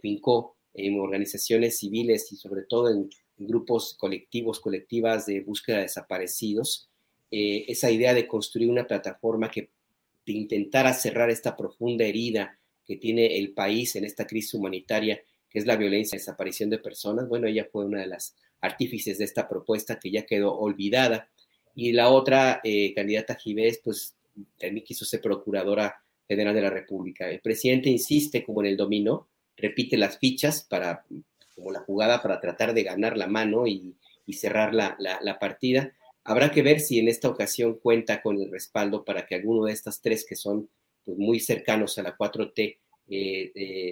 fincó en organizaciones civiles y sobre todo en grupos colectivas de búsqueda de desaparecidos, esa idea de construir una plataforma que intentara cerrar esta profunda herida que tiene el país en esta crisis humanitaria, que es la violencia y desaparición de personas. Bueno, ella fue una de las artífices de esta propuesta que ya quedó olvidada. Y la otra candidata Gyvés, pues también quiso ser procuradora general de la República. El presidente insiste como en el dominó, repite las fichas como la jugada para tratar de ganar la mano y cerrar la partida. Habrá que ver si en esta ocasión cuenta con el respaldo para que alguno de estas tres que son pues, muy cercanos a la 4T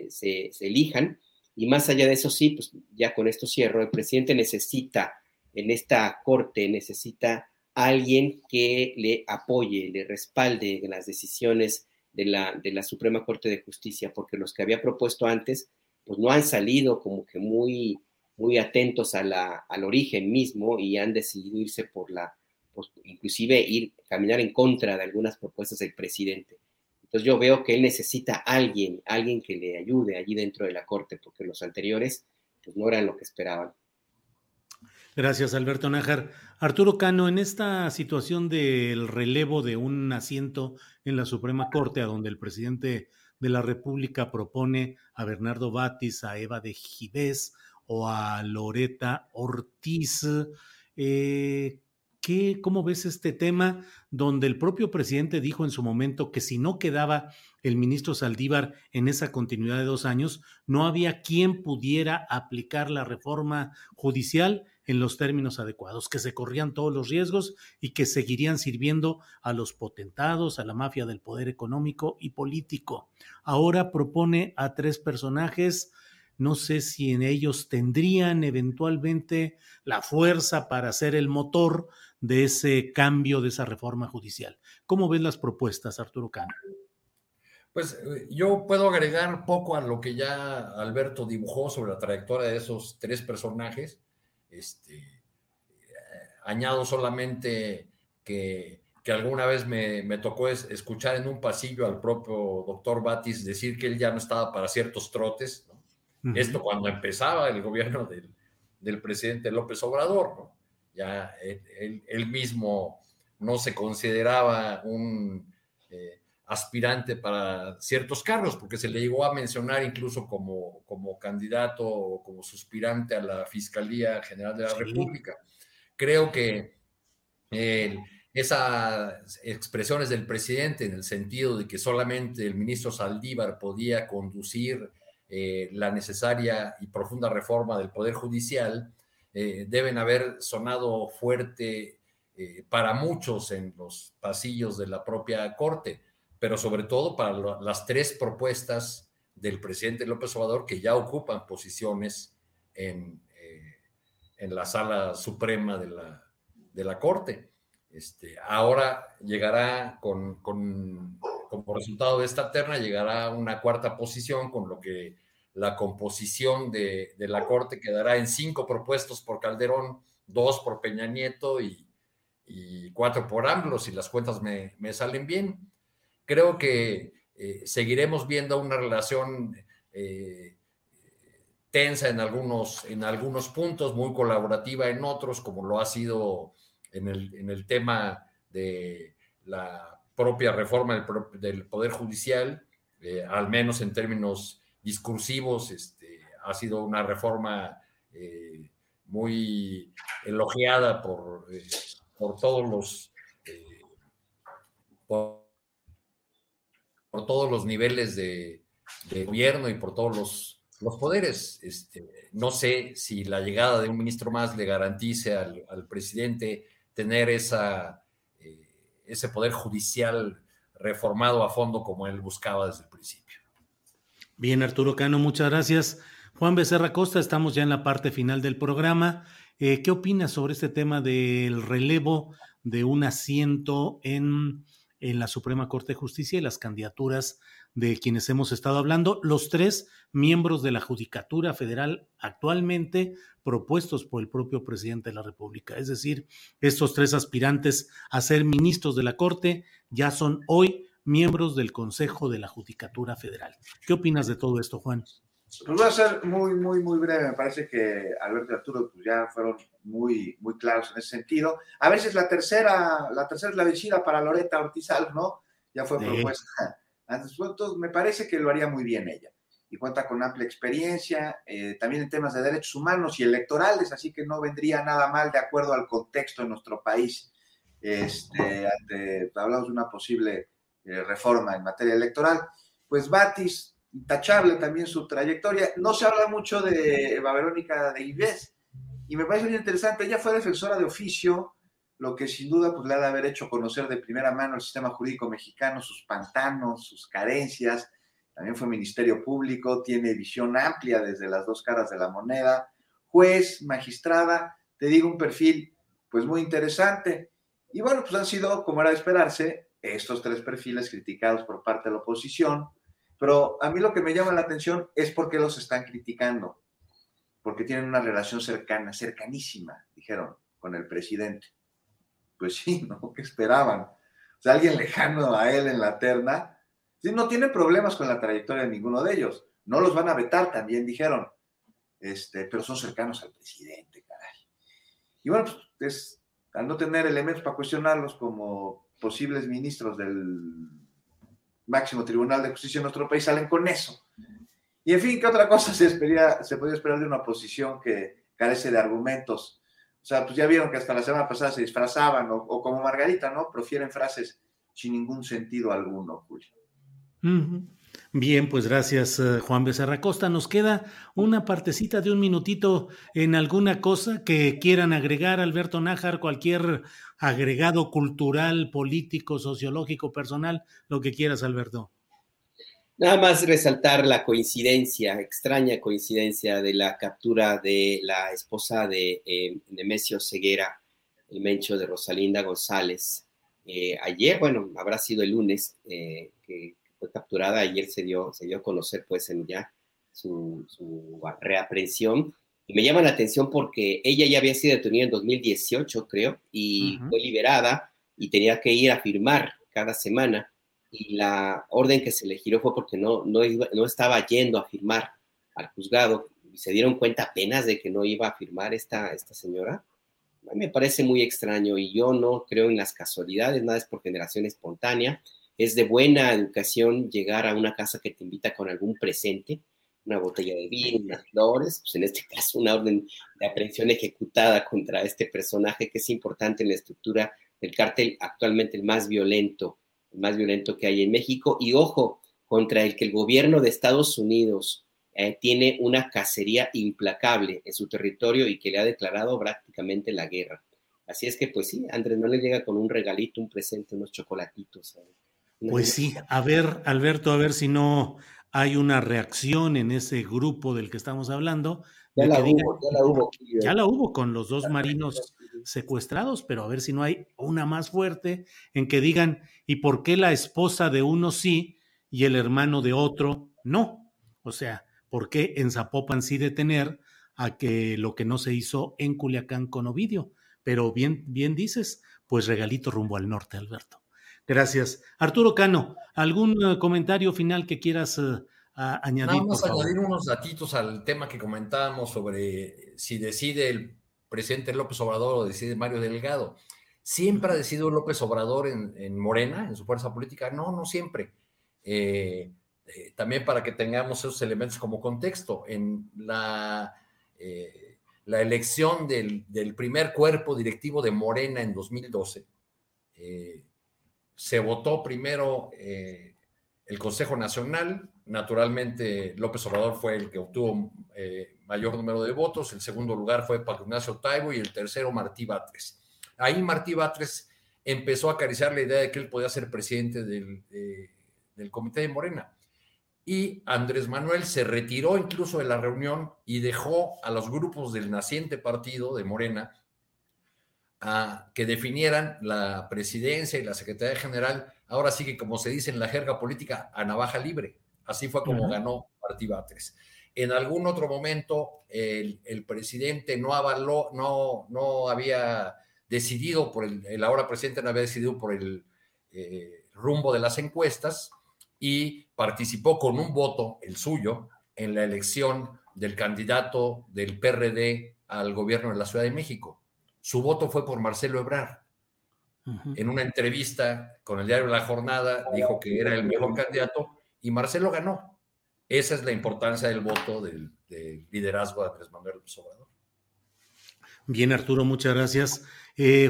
se elijan. Y más allá de eso, sí, pues ya con esto cierro, el presidente necesita alguien que le apoye, le respalde en las decisiones de la Suprema Corte de Justicia, porque los que había propuesto antes, pues no han salido como que muy, muy atentos al origen mismo y han decidido irse inclusive caminar en contra de algunas propuestas del presidente. Entonces yo veo que él necesita a alguien que le ayude allí dentro de la Corte, porque los anteriores pues, no eran lo que esperaban. Gracias, Alberto Nájar. Arturo Cano, en esta situación del relevo de un asiento en la Suprema Corte, a donde el presidente de la República propone a Bernardo Bátiz, a Eva de Gyvés o a Loretta Ortiz, ¿cómo ves este tema donde el propio presidente dijo en su momento que si no quedaba el ministro Saldívar en esa continuidad de 2 años, no había quien pudiera aplicar la reforma judicial en los términos adecuados, que se corrían todos los riesgos y que seguirían sirviendo a los potentados, a la mafia del poder económico y político? Ahora propone a 3 personajes, no sé si en ellos tendrían eventualmente la fuerza para ser el motor de ese cambio, de esa reforma judicial. ¿Cómo ves las propuestas, Arturo Cano? Pues yo puedo agregar poco a lo que ya Alberto dibujó sobre la trayectoria de esos 3 personajes. Añado solamente que alguna vez me tocó escuchar en un pasillo al propio doctor Bátiz decir que él ya no estaba para ciertos trotes, ¿no? Uh-huh. Esto cuando empezaba el gobierno del presidente López Obrador, ¿no? Ya él mismo no se consideraba un aspirante para ciertos cargos, porque se le llegó a mencionar incluso como candidato o como suspirante a la Fiscalía General de la República. Creo que esas expresiones del presidente en el sentido de que solamente el ministro Saldívar podía conducir la necesaria y profunda reforma del Poder Judicial deben haber sonado fuerte para muchos en los pasillos de la propia Corte, pero sobre todo para las 3 propuestas del presidente López Obrador que ya ocupan posiciones en la Sala Suprema de la Corte. Ahora llegará, como resultado de esta terna, llegará una 4ª posición, con lo que la composición de la Corte quedará en 5 propuestos por Calderón, 2 por Peña Nieto y 4 por AMLO, si las cuentas me salen bien. Creo que seguiremos viendo una relación tensa en algunos puntos, muy colaborativa en otros, como lo ha sido en el tema de la propia reforma del Poder Judicial, al menos en términos discursivos, ha sido una reforma muy elogiada por todos los por todos los niveles de gobierno y por todos los poderes. No sé si la llegada de un ministro más le garantice al presidente tener ese poder judicial reformado a fondo como él buscaba desde el principio. Bien, Arturo Cano, muchas gracias. Juan Becerra Costa, estamos ya en la parte final del programa. ¿Qué opinas sobre este tema del relevo de un asiento en la Suprema Corte de Justicia y las candidaturas de quienes hemos estado hablando, los tres miembros de la Judicatura Federal actualmente propuestos por el propio presidente de la República? Es decir, estos tres aspirantes a ser ministros de la Corte ya son hoy miembros del Consejo de la Judicatura Federal. ¿Qué opinas de todo esto, Juan? Pues va a ser muy, muy, muy breve. Me parece que Alberto y Arturo pues ya fueron muy, muy claros en ese sentido. A veces la tercera es la vencida para Loretta Ortiz Ahlf, ¿no? Ya fue propuesta. Entonces, me parece que lo haría muy bien ella. Y cuenta con amplia experiencia, también en temas de derechos humanos y electorales, así que no vendría nada mal de acuerdo al contexto de nuestro país. Hablamos de una posible reforma en materia electoral. Pues Bátiz, intachable también su trayectoria. No se habla mucho de Eva Verónica de Gyvés, y me parece muy interesante. Ella fue defensora de oficio, lo que sin duda pues, le ha de haber hecho conocer de primera mano el sistema jurídico mexicano, sus pantanos, sus carencias. También fue ministerio público, tiene visión amplia desde las dos caras de la moneda. Juez, magistrada, te digo, un perfil pues muy interesante. Y bueno, pues han sido, como era de esperarse, estos tres perfiles criticados por parte de la oposición. Pero a mí lo que me llama la atención es por qué los están criticando, porque tienen una relación cercana, cercanísima, dijeron, con el presidente. Pues sí, ¿no? ¿Qué esperaban? O sea, alguien lejano a él en la terna. Sí, no tiene problemas con la trayectoria de ninguno de ellos. No los van a vetar, también dijeron. Pero son cercanos al presidente, caray. Y bueno, pues, al no tener elementos para cuestionarlos como posibles ministros del máximo tribunal de justicia en nuestro país, salen con eso. Y en fin, ¿qué otra cosa se podía esperar de una oposición que carece de argumentos? O sea, pues ya vieron que hasta la semana pasada se disfrazaban, o como Margarita, ¿no? Profieren frases sin ningún sentido alguno, Julio. Bien, pues gracias, Juan Becerra Costa. Nos queda una partecita de un minutito en alguna cosa que quieran agregar, Alberto Nájar, cualquier agregado cultural, político, sociológico, personal, lo que quieras, Alberto. Nada más resaltar la coincidencia, extraña coincidencia de la captura de la esposa de Nemesio Ceguera, el Mencho, de Rosalinda González. Ayer, bueno, habrá sido el lunes, que fue capturada. Ayer se dio a conocer, pues, en ya su reaprehensión. Y me llama la atención porque ella ya había sido detenida en 2018, creo, y fue liberada y tenía que ir a firmar cada semana. Y la orden que se le giró fue porque no estaba yendo a firmar al juzgado. Y se dieron cuenta apenas de que no iba a firmar esta señora. A mí me parece muy extraño, y yo no creo en las casualidades, nada es por generación espontánea. Es de buena educación llegar a una casa que te invita con algún presente, una botella de vino, unas flores, pues en este caso una orden de aprehensión ejecutada contra este personaje que es importante en la estructura del cártel, actualmente el más violento que hay en México, y ojo, contra el que el gobierno de Estados Unidos tiene una cacería implacable en su territorio y que le ha declarado prácticamente la guerra. Así es que, pues sí, Andrés Manuel llega con un regalito, un presente, unos chocolatitos, ¿sabes? Pues sí, a ver, Alberto, a ver si no hay una reacción en ese grupo del que estamos hablando. Ya la hubo con los dos marinos secuestrados, pero a ver si no hay una más fuerte en que digan, ¿y por qué la esposa de uno sí y el hermano de otro no? O sea, ¿por qué en Zapopan sí detener a que lo que no se hizo en Culiacán con Ovidio? Pero bien, bien dices, pues regalito rumbo al norte, Alberto. Gracias. Arturo Cano, ¿algún comentario final que quieras añadir? Vamos a añadir unos datitos al tema que comentábamos sobre si decide el presidente López Obrador o decide Mario Delgado. ¿Siempre ha decidido López Obrador en Morena, en su fuerza política? No, no siempre. También para que tengamos esos elementos como contexto, en la elección del primer cuerpo directivo de Morena en 2012, se votó primero el Consejo Nacional. Naturalmente, López Obrador fue el que obtuvo mayor número de votos, el segundo lugar fue Paco Ignacio Taibo y el tercero Martí Batres. Ahí Martí Batres empezó a acariciar la idea de que él podía ser presidente del Comité de Morena. Y Andrés Manuel se retiró incluso de la reunión y dejó a los grupos del naciente partido de Morena a que definieran la presidencia y la secretaría general, ahora sí que, como se dice en la jerga política, a navaja libre. Así fue como ganó Martí Batres. En algún otro momento el presidente no avaló, no había decidido, el ahora presidente no había decidido por el rumbo de las encuestas y participó con un voto, el suyo, en la elección del candidato del PRD al gobierno de la Ciudad de México. Su voto fue por Marcelo Ebrard. En una entrevista con el diario La Jornada dijo que era el mejor candidato y Marcelo ganó. Esa es la importancia del voto del liderazgo de Andrés Manuel López Obrador. Bien, Arturo, muchas gracias.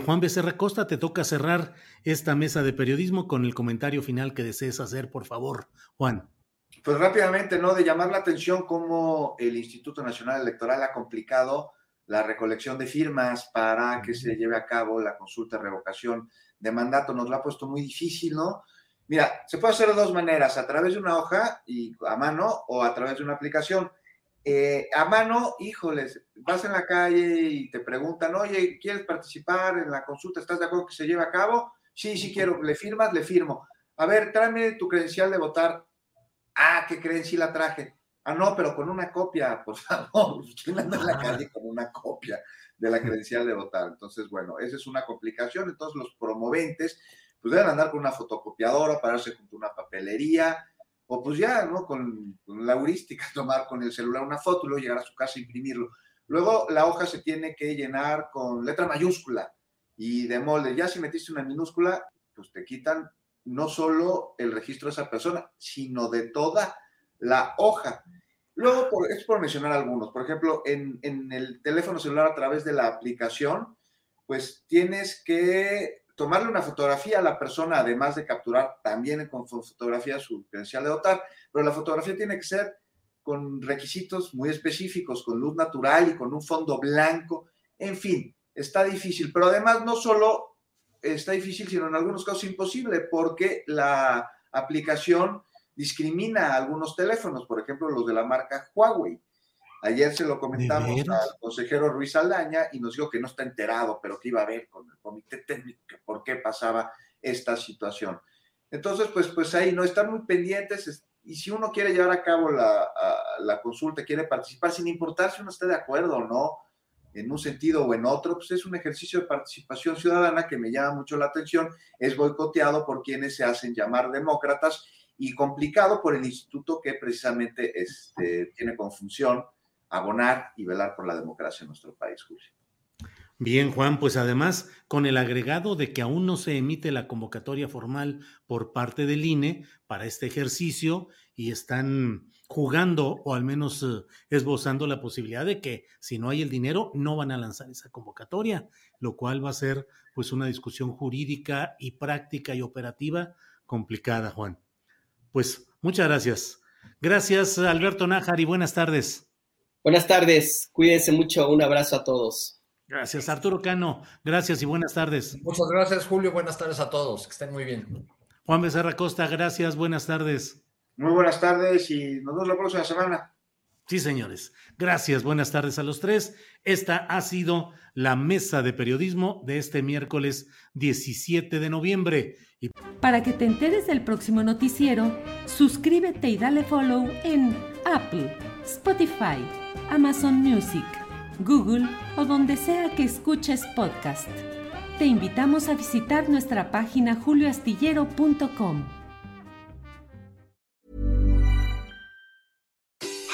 Juan Becerra Costa, te toca cerrar esta mesa de periodismo con el comentario final que desees hacer, por favor, Juan. Pues rápidamente, ¿no? De llamar la atención cómo el Instituto Nacional Electoral ha complicado la recolección de firmas para que se lleve a cabo la consulta de revocación de mandato. Nos la ha puesto muy difícil, ¿no? Mira, se puede hacer de dos maneras, a través de una hoja y a mano o a través de una aplicación. A mano, híjoles, vas en la calle y te preguntan, oye, ¿quieres participar en la consulta? ¿Estás de acuerdo que se lleve a cabo? Sí, sí quiero. ¿Le firmas? Le firmo. A ver, tráeme tu credencial de votar. Ah, ¿qué creen? Sí la traje. Ah, no, pero con una copia, por favor. ¿Quién anda en la calle con una copia de la credencial de votar? Entonces, bueno, esa es una complicación. Entonces, los promoventes, pues deben andar con una fotocopiadora, pararse junto a una papelería, o pues ya, ¿no? Con la heurística, tomar con el celular una foto y luego llegar a su casa e imprimirlo. Luego, la hoja se tiene que llenar con letra mayúscula y de molde. Ya si metiste una minúscula, pues te quitan no solo el registro de esa persona, sino de toda la hoja. Luego, es por mencionar algunos. Por ejemplo, en el teléfono celular a través de la aplicación, pues tienes que tomarle una fotografía a la persona, además de capturar también con fotografía su credencial de votar, pero la fotografía tiene que ser con requisitos muy específicos, con luz natural y con un fondo blanco. En fin, está difícil, pero además no solo está difícil, sino en algunos casos imposible, porque la aplicación discrimina a algunos teléfonos, por ejemplo, los de la marca Huawei. Ayer se lo comentamos al consejero Ruiz Aldaña y nos dijo que no está enterado, pero que iba a ver con el comité técnico que por qué pasaba esta situación. Entonces, pues ahí no están muy pendientes, y si uno quiere llevar a cabo la consulta, quiere participar, sin importar si uno está de acuerdo o no, en un sentido o en otro, pues es un ejercicio de participación ciudadana que me llama mucho la atención, es boicoteado por quienes se hacen llamar demócratas y complicado por el instituto que precisamente tiene con función abonar y velar por la democracia en nuestro país, Julio. Bien, Juan, pues además, con el agregado de que aún no se emite la convocatoria formal por parte del INE para este ejercicio y están jugando o al menos esbozando la posibilidad de que si no hay el dinero no van a lanzar esa convocatoria, lo cual va a ser pues una discusión jurídica y práctica y operativa complicada, Juan. Pues muchas gracias. Gracias, Alberto Nájar, y buenas tardes. Buenas tardes, cuídense mucho, un abrazo a todos. Gracias, Arturo Cano, gracias y buenas tardes. Muchas gracias, Julio, buenas tardes a todos, que estén muy bien. Juan Becerra Costa, gracias, buenas tardes. Muy buenas tardes y nos vemos la próxima semana. Sí, señores, gracias, buenas tardes a los tres. Esta ha sido la mesa de periodismo de este miércoles 17 de noviembre. Para que te enteres del próximo noticiero, suscríbete y dale follow en Apple, Spotify, Amazon Music, Google o donde sea que escuches podcast. Te invitamos a visitar nuestra página julioastillero.com.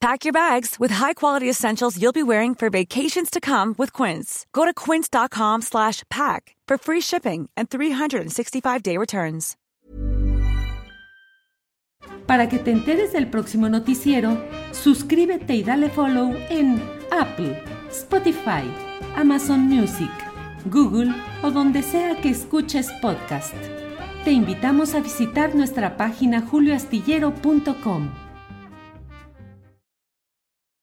Pack your bags with high-quality essentials you'll be wearing for vacations to come with Quince. Go to quince.com/pack for free shipping and 365-day returns. Para que te enteres del próximo noticiero, suscríbete y dale follow en Apple, Spotify, Amazon Music, Google o donde sea que escuches podcast. Te invitamos a visitar nuestra página julioastillero.com.